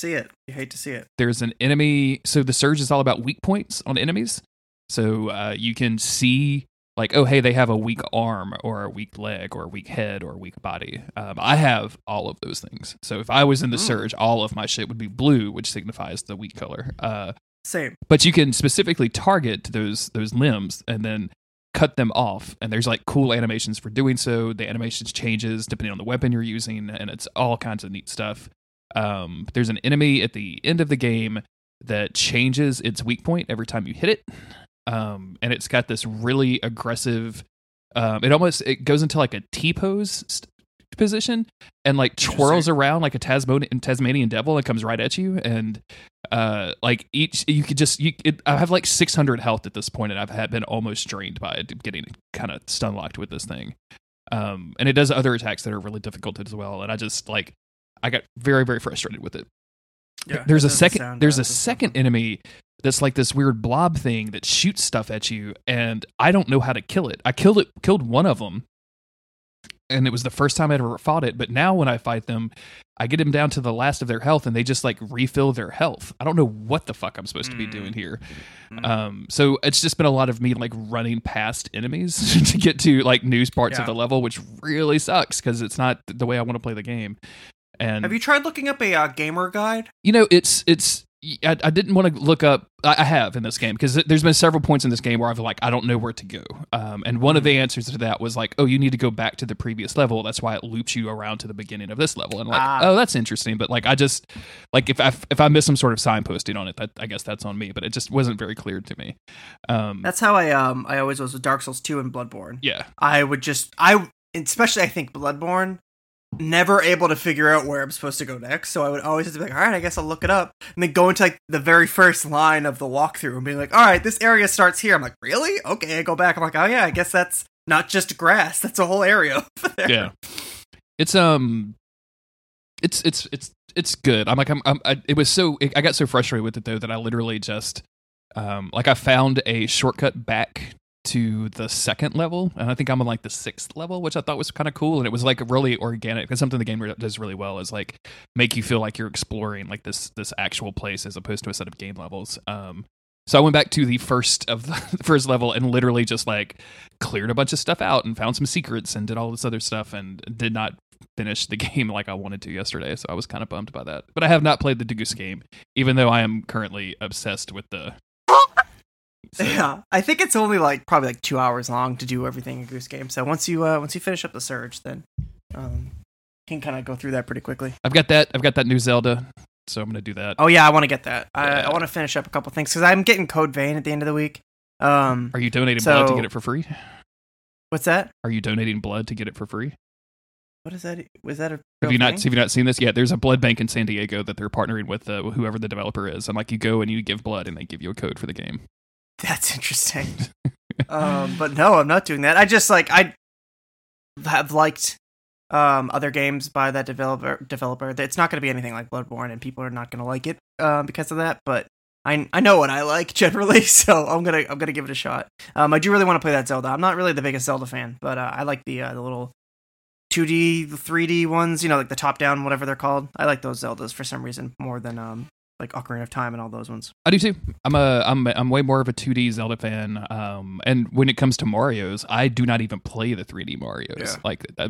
see it. There's an enemy. So The Surge is all about weak points on enemies. So you can see. Like, oh, hey, they have a weak arm or a weak leg or a weak head or a weak body. I have all of those things. So if I was in the Surge, all of my shit would be blue, which signifies the weak color. Same. But you can specifically target those limbs and then cut them off. And there's like cool animations for doing so. The animations changes depending on the weapon you're using. And it's all kinds of neat stuff. There's an enemy at the end of the game that changes its weak point every time you hit it. And it's got this really aggressive, it goes into like a T-pose position and like twirls around like a Tasmanian devil and comes right at you. And, I have like 600 health at this point and I've been almost drained by it, getting kind of stun locked with this thing. And it does other attacks that are really difficult as well. And I just like, I got very, very frustrated with it. Yeah, there's a second enemy that's like this weird blob thing that shoots stuff at you, and I don't know how to kill it. I killed one of them, and it was the first time I ever fought it, but now when I fight them, I get them down to the last of their health, and they just like refill their health. I don't know what the fuck I'm supposed to be doing here. So it's just been a lot of me like running past enemies to get to like new parts of the level, which really sucks because it's not the way I want to play the game. And have you tried looking up a gamer guide? You know, I didn't want to look up. I have in this game because there's been several points in this game where I've like I don't know where to go, and one of the answers to that was like, oh, you need to go back to the previous level. That's why it loops you around to the beginning of this level. And like, oh, that's interesting. But like, I just like if I miss some sort of signposting on it, that, I guess that's on me. But it just wasn't very clear to me. That's how I always was with Dark Souls 2 and Bloodborne. Yeah, especially I think Bloodborne. Never able to figure out where I'm supposed to go next, so I would always just be like, all right, I guess I'll look it up, and then go into like the very first line of the walkthrough and be like, all right, this area starts here. I'm like, really? Okay, I go back. I'm like, oh yeah, I guess that's not just grass, that's a whole area over there. Yeah, it's good. I got so frustrated with it though that I literally just I found a shortcut back to the second level, and I think I'm on like the sixth level, which I thought was kind of cool, and it was like really organic because something the game does really well is like make you feel like you're exploring like this actual place as opposed to a set of game levels. So I went back to the first level and literally just like cleared a bunch of stuff out and found some secrets and did all this other stuff and did not finish the game like I wanted to yesterday, so I was kind of bummed by that. But I have not played the Goose Game, even though I am currently obsessed with the. So. Yeah, I think it's only like probably like 2 hours long to do everything in Goose Game. So once you finish up the Surge, then you can kind of go through that pretty quickly. I've got that new Zelda, so I'm gonna do that. Oh yeah, I want to get that. Yeah. I want to finish up a couple things because I'm getting Code Vein at the end of the week. Are you donating blood to get it for free? What's that? Are you donating blood to get it for free? What is that? Was that a real thing? Have you not seen this yet? There's a blood bank in San Diego that they're partnering with whoever the developer is, and like you go and you give blood, and they give you a code for the game. That's interesting. But no, I'm not doing that. I just I have liked other games by that developer. It's not going to be anything like Bloodborne, and people are not going to like it because of that. But I know what I like generally, so I'm gonna give it a shot. I do really want to play that Zelda. I'm not really the biggest Zelda fan, but I like the little 2D, 3D ones, like the top-down, whatever they're called. I like those Zeldas for some reason more than like Ocarina of Time and all those ones. I do too. I'm way more of a 2D Zelda fan. And when it comes to Mario's, I do not even play the 3D Mario's. Yeah.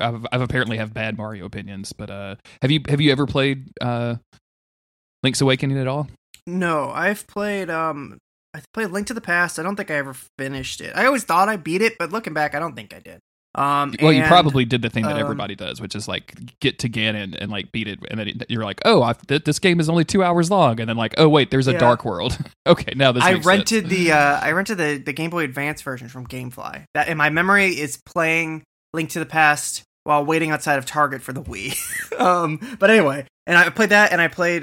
I've apparently have bad Mario opinions. But have you ever played Link's Awakening at all? No, I've played. I played Link to the Past. I don't think I ever finished it. I always thought I beat it, but looking back, I don't think I did. You probably did the thing that everybody does, which is get to Ganon and beat it, and then you're like, oh, this game is only 2 hours long, and then oh wait, there's a dark world. Okay, now this makes sense. I rented the Game Boy Advance version from GameFly. That in my memory is playing Link to the Past while waiting outside of Target for the Wii. But anyway, and I played that, and I played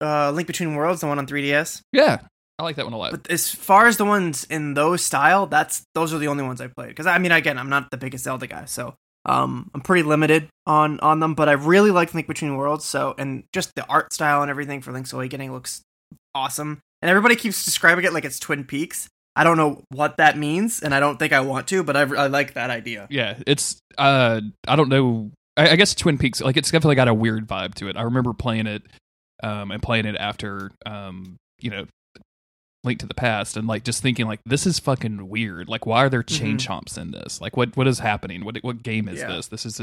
Link Between Worlds, the one on 3DS. Yeah. I like that one a lot. But as far as the ones in those style, those are the only ones I played. Because, I mean, again, I'm not the biggest Zelda guy, so I'm pretty limited on them. But I really like Link Between Worlds, and just the art style and everything for Link's Awakening looks awesome. And everybody keeps describing it like it's Twin Peaks. I don't know what that means, and I don't think I want to, but I like that idea. Yeah, it's, I don't know, I guess Twin Peaks, it's definitely got a weird vibe to it. I remember playing it, and playing it after, Link to the Past, and just thinking this is fucking weird. Why are there chain chomps in this? What is happening? What game is this?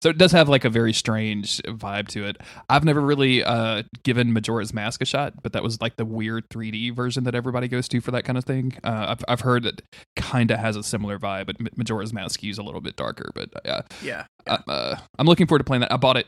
So it does have a very strange vibe to it. I've never really given Majora's Mask a shot, but that was the weird 3D version that everybody goes to for that kind of thing. I've heard that kind of has a similar vibe, but Majora's Mask is a little bit darker. But yeah. I'm looking forward to playing that. I bought it,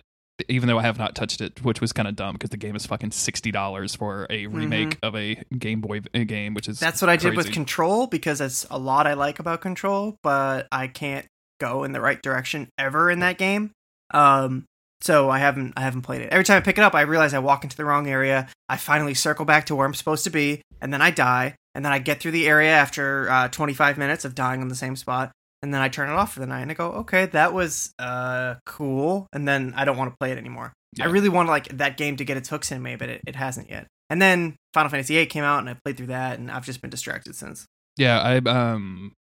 even though I have not touched it, which was kind of dumb because the game is fucking $60 for a remake of a Game Boy game, which is that's what I did with Control, because that's a lot I like about Control, but I can't go in the right direction ever in that game. So I haven't played it. Every time I pick it up, I realize I walk into the wrong area. I finally circle back to where I'm supposed to be, and then I die, and then I get through the area after 25 minutes of dying on the same spot. And then I turn it off for the night, and I go, okay, that was cool. And then I don't want to play it anymore. Yeah. I really want that game to get its hooks in me, but it hasn't yet. And then Final Fantasy VIII came out, and I played through that, and I've just been distracted since. Yeah,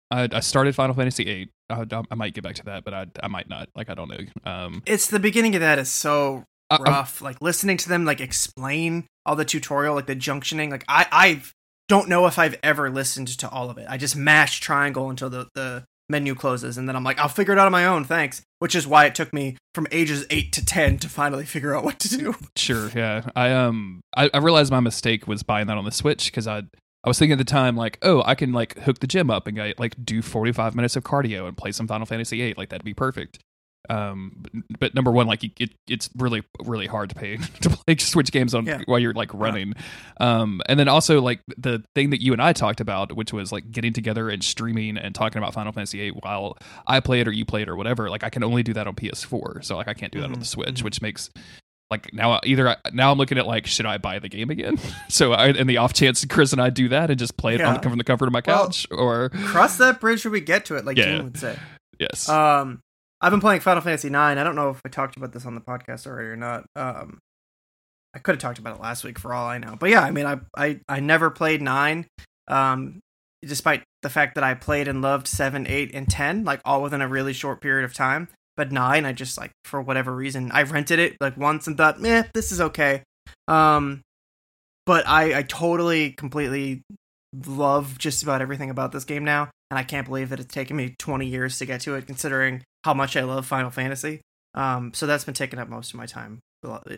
I started Final Fantasy VIII. I might get back to that, but I might not. I don't know. It's the beginning of that is so rough. Listening to them explain all the tutorial, the junctioning. I don't know if I've ever listened to all of it. I just mash triangle until the menu closes, and then I'm I'll figure it out on my own, thanks, which is why it took me from ages 8 to 10 to finally figure out what to do. Sure. Yeah, I realized my mistake was buying that on the Switch, because I was thinking at the time I can hook the gym up and I do 45 minutes of cardio and play some Final Fantasy VIII, that'd be perfect. But number one, it's really, really hard to play Switch games on while you're running. Yeah. And then also the thing that you and I talked about, which was getting together and streaming and talking about Final Fantasy VIII while I play it or you play it or whatever. I can only do that on PS4, so I can't do that on the Switch, which makes now I'm looking at should I buy the game again? So in the off chance Chris and I do that and just play it from the comfort of my couch, or cross that bridge when we get to it, Dean would say. Yes. I've been playing Final Fantasy IX. I don't know if I talked about this on the podcast already or not. I could have talked about it last week for all I know. But yeah, I mean, I never played 9, despite the fact that I played and loved 7, 8, and 10, all within a really short period of time. But 9, I just, for whatever reason, I rented it, once and thought, meh, this is okay. But I totally, completely love just about everything about this game now. And I can't believe that it's taken me 20 years to get to it, considering how much I love Final Fantasy. So that's been taking up most of my time,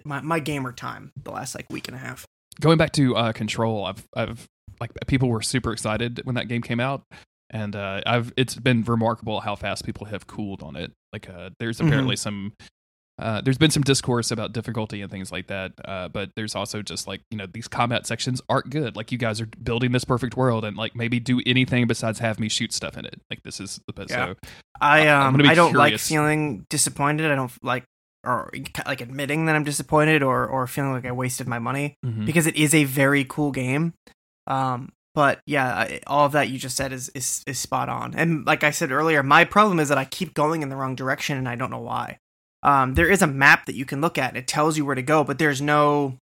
my gamer time, the last week and a half. Going back to Control, I've people were super excited when that game came out, and it's been remarkable how fast people have cooled on it. There's apparently some There's been some discourse about difficulty and things like that, but there's also just like, you know, these combat sections aren't good. Like, you guys are building this perfect world, and like maybe do anything besides have me shoot stuff in it. Like, this is the best. Yeah. So, I don't like feeling disappointed. I don't like admitting that I'm disappointed or feeling like I wasted my money, mm-hmm. because it is a very cool game. But yeah, all of that you just said is spot on. And like I said earlier, my problem is that I keep going in the wrong direction, and I don't know why. There is a map that you can look at, and it tells you where to go, but there's no,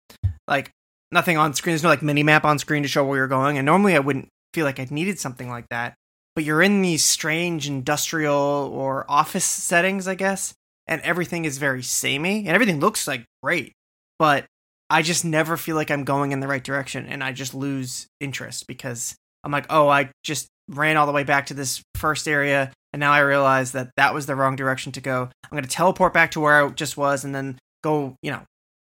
like, nothing on screen. There's no, like, mini-map on screen to show where you're going, and normally I wouldn't feel like I needed something like that, but you're in these strange industrial or office settings, I guess, and everything is very samey, and everything looks, like, great, but I just never feel like I'm going in the right direction, and I just lose interest, because I'm like, oh, I just ran all the way back to this first area, and now I realize that that was the wrong direction to go. I'm going to teleport back to where I just was and then go, you know,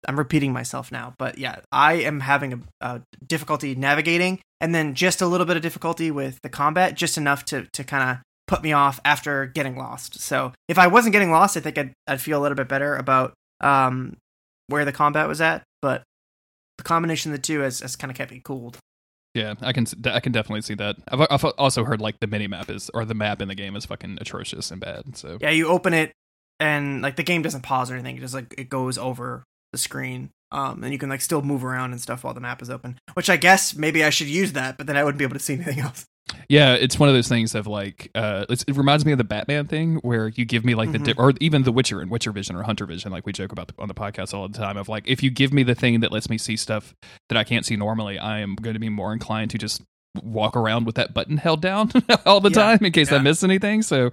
I'm repeating myself now. But yeah, I am having a difficulty navigating, and then just a little bit of difficulty with the combat, just enough to kind of put me off after getting lost. So if I wasn't getting lost, I think I'd feel a little bit better about where the combat was at. But the combination of the two has kind of kept me cooled. Yeah, I can definitely see that. I've also heard like the minimap the map in the game is fucking atrocious and bad. So yeah, you open it and like the game doesn't pause or anything. It just like it goes over the screen, and you can like still move around and stuff while the map is open. Which I guess maybe I should use that, but then I wouldn't be able to see anything else. Yeah, it's one of those things of like it reminds me of the Batman thing where you give me like mm-hmm. or even the Witcher and Witcher Vision or Hunter Vision, like we joke about on the podcast all the time, of like if you give me the thing that lets me see stuff that I can't see normally, I am going to be more inclined to just walk around with that button held down all the time in case I miss anything. So,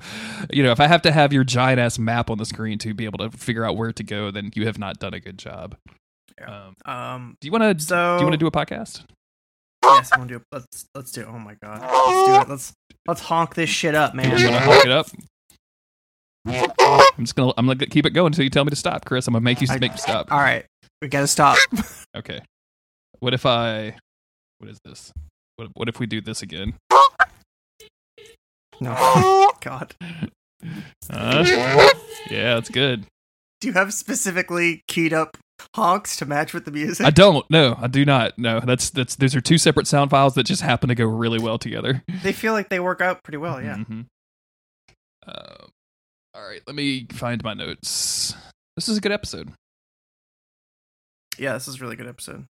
you know, if I have to have your giant ass map on the screen to be able to figure out where to go, then you have not done a good job. Yeah. Do you want to do a podcast? Yes, I want to do it. Let's do it. Oh my god, let's do it. Let's honk this shit up, man. You want to honk it up? I'm gonna keep it going until you tell me to stop, Chris. I'm gonna make you stop. All right, we gotta stop. Okay. What if I? What is this? What if we do this again? No, God. Yeah, that's good. Do you have specifically keyed up honks to match with the music? I do not. That's those are two separate sound files that just happen to go really well together. They feel like they work out pretty well. Yeah. Mm-hmm. All right, let me find my notes. This is a good episode. Yeah, this is a really good episode.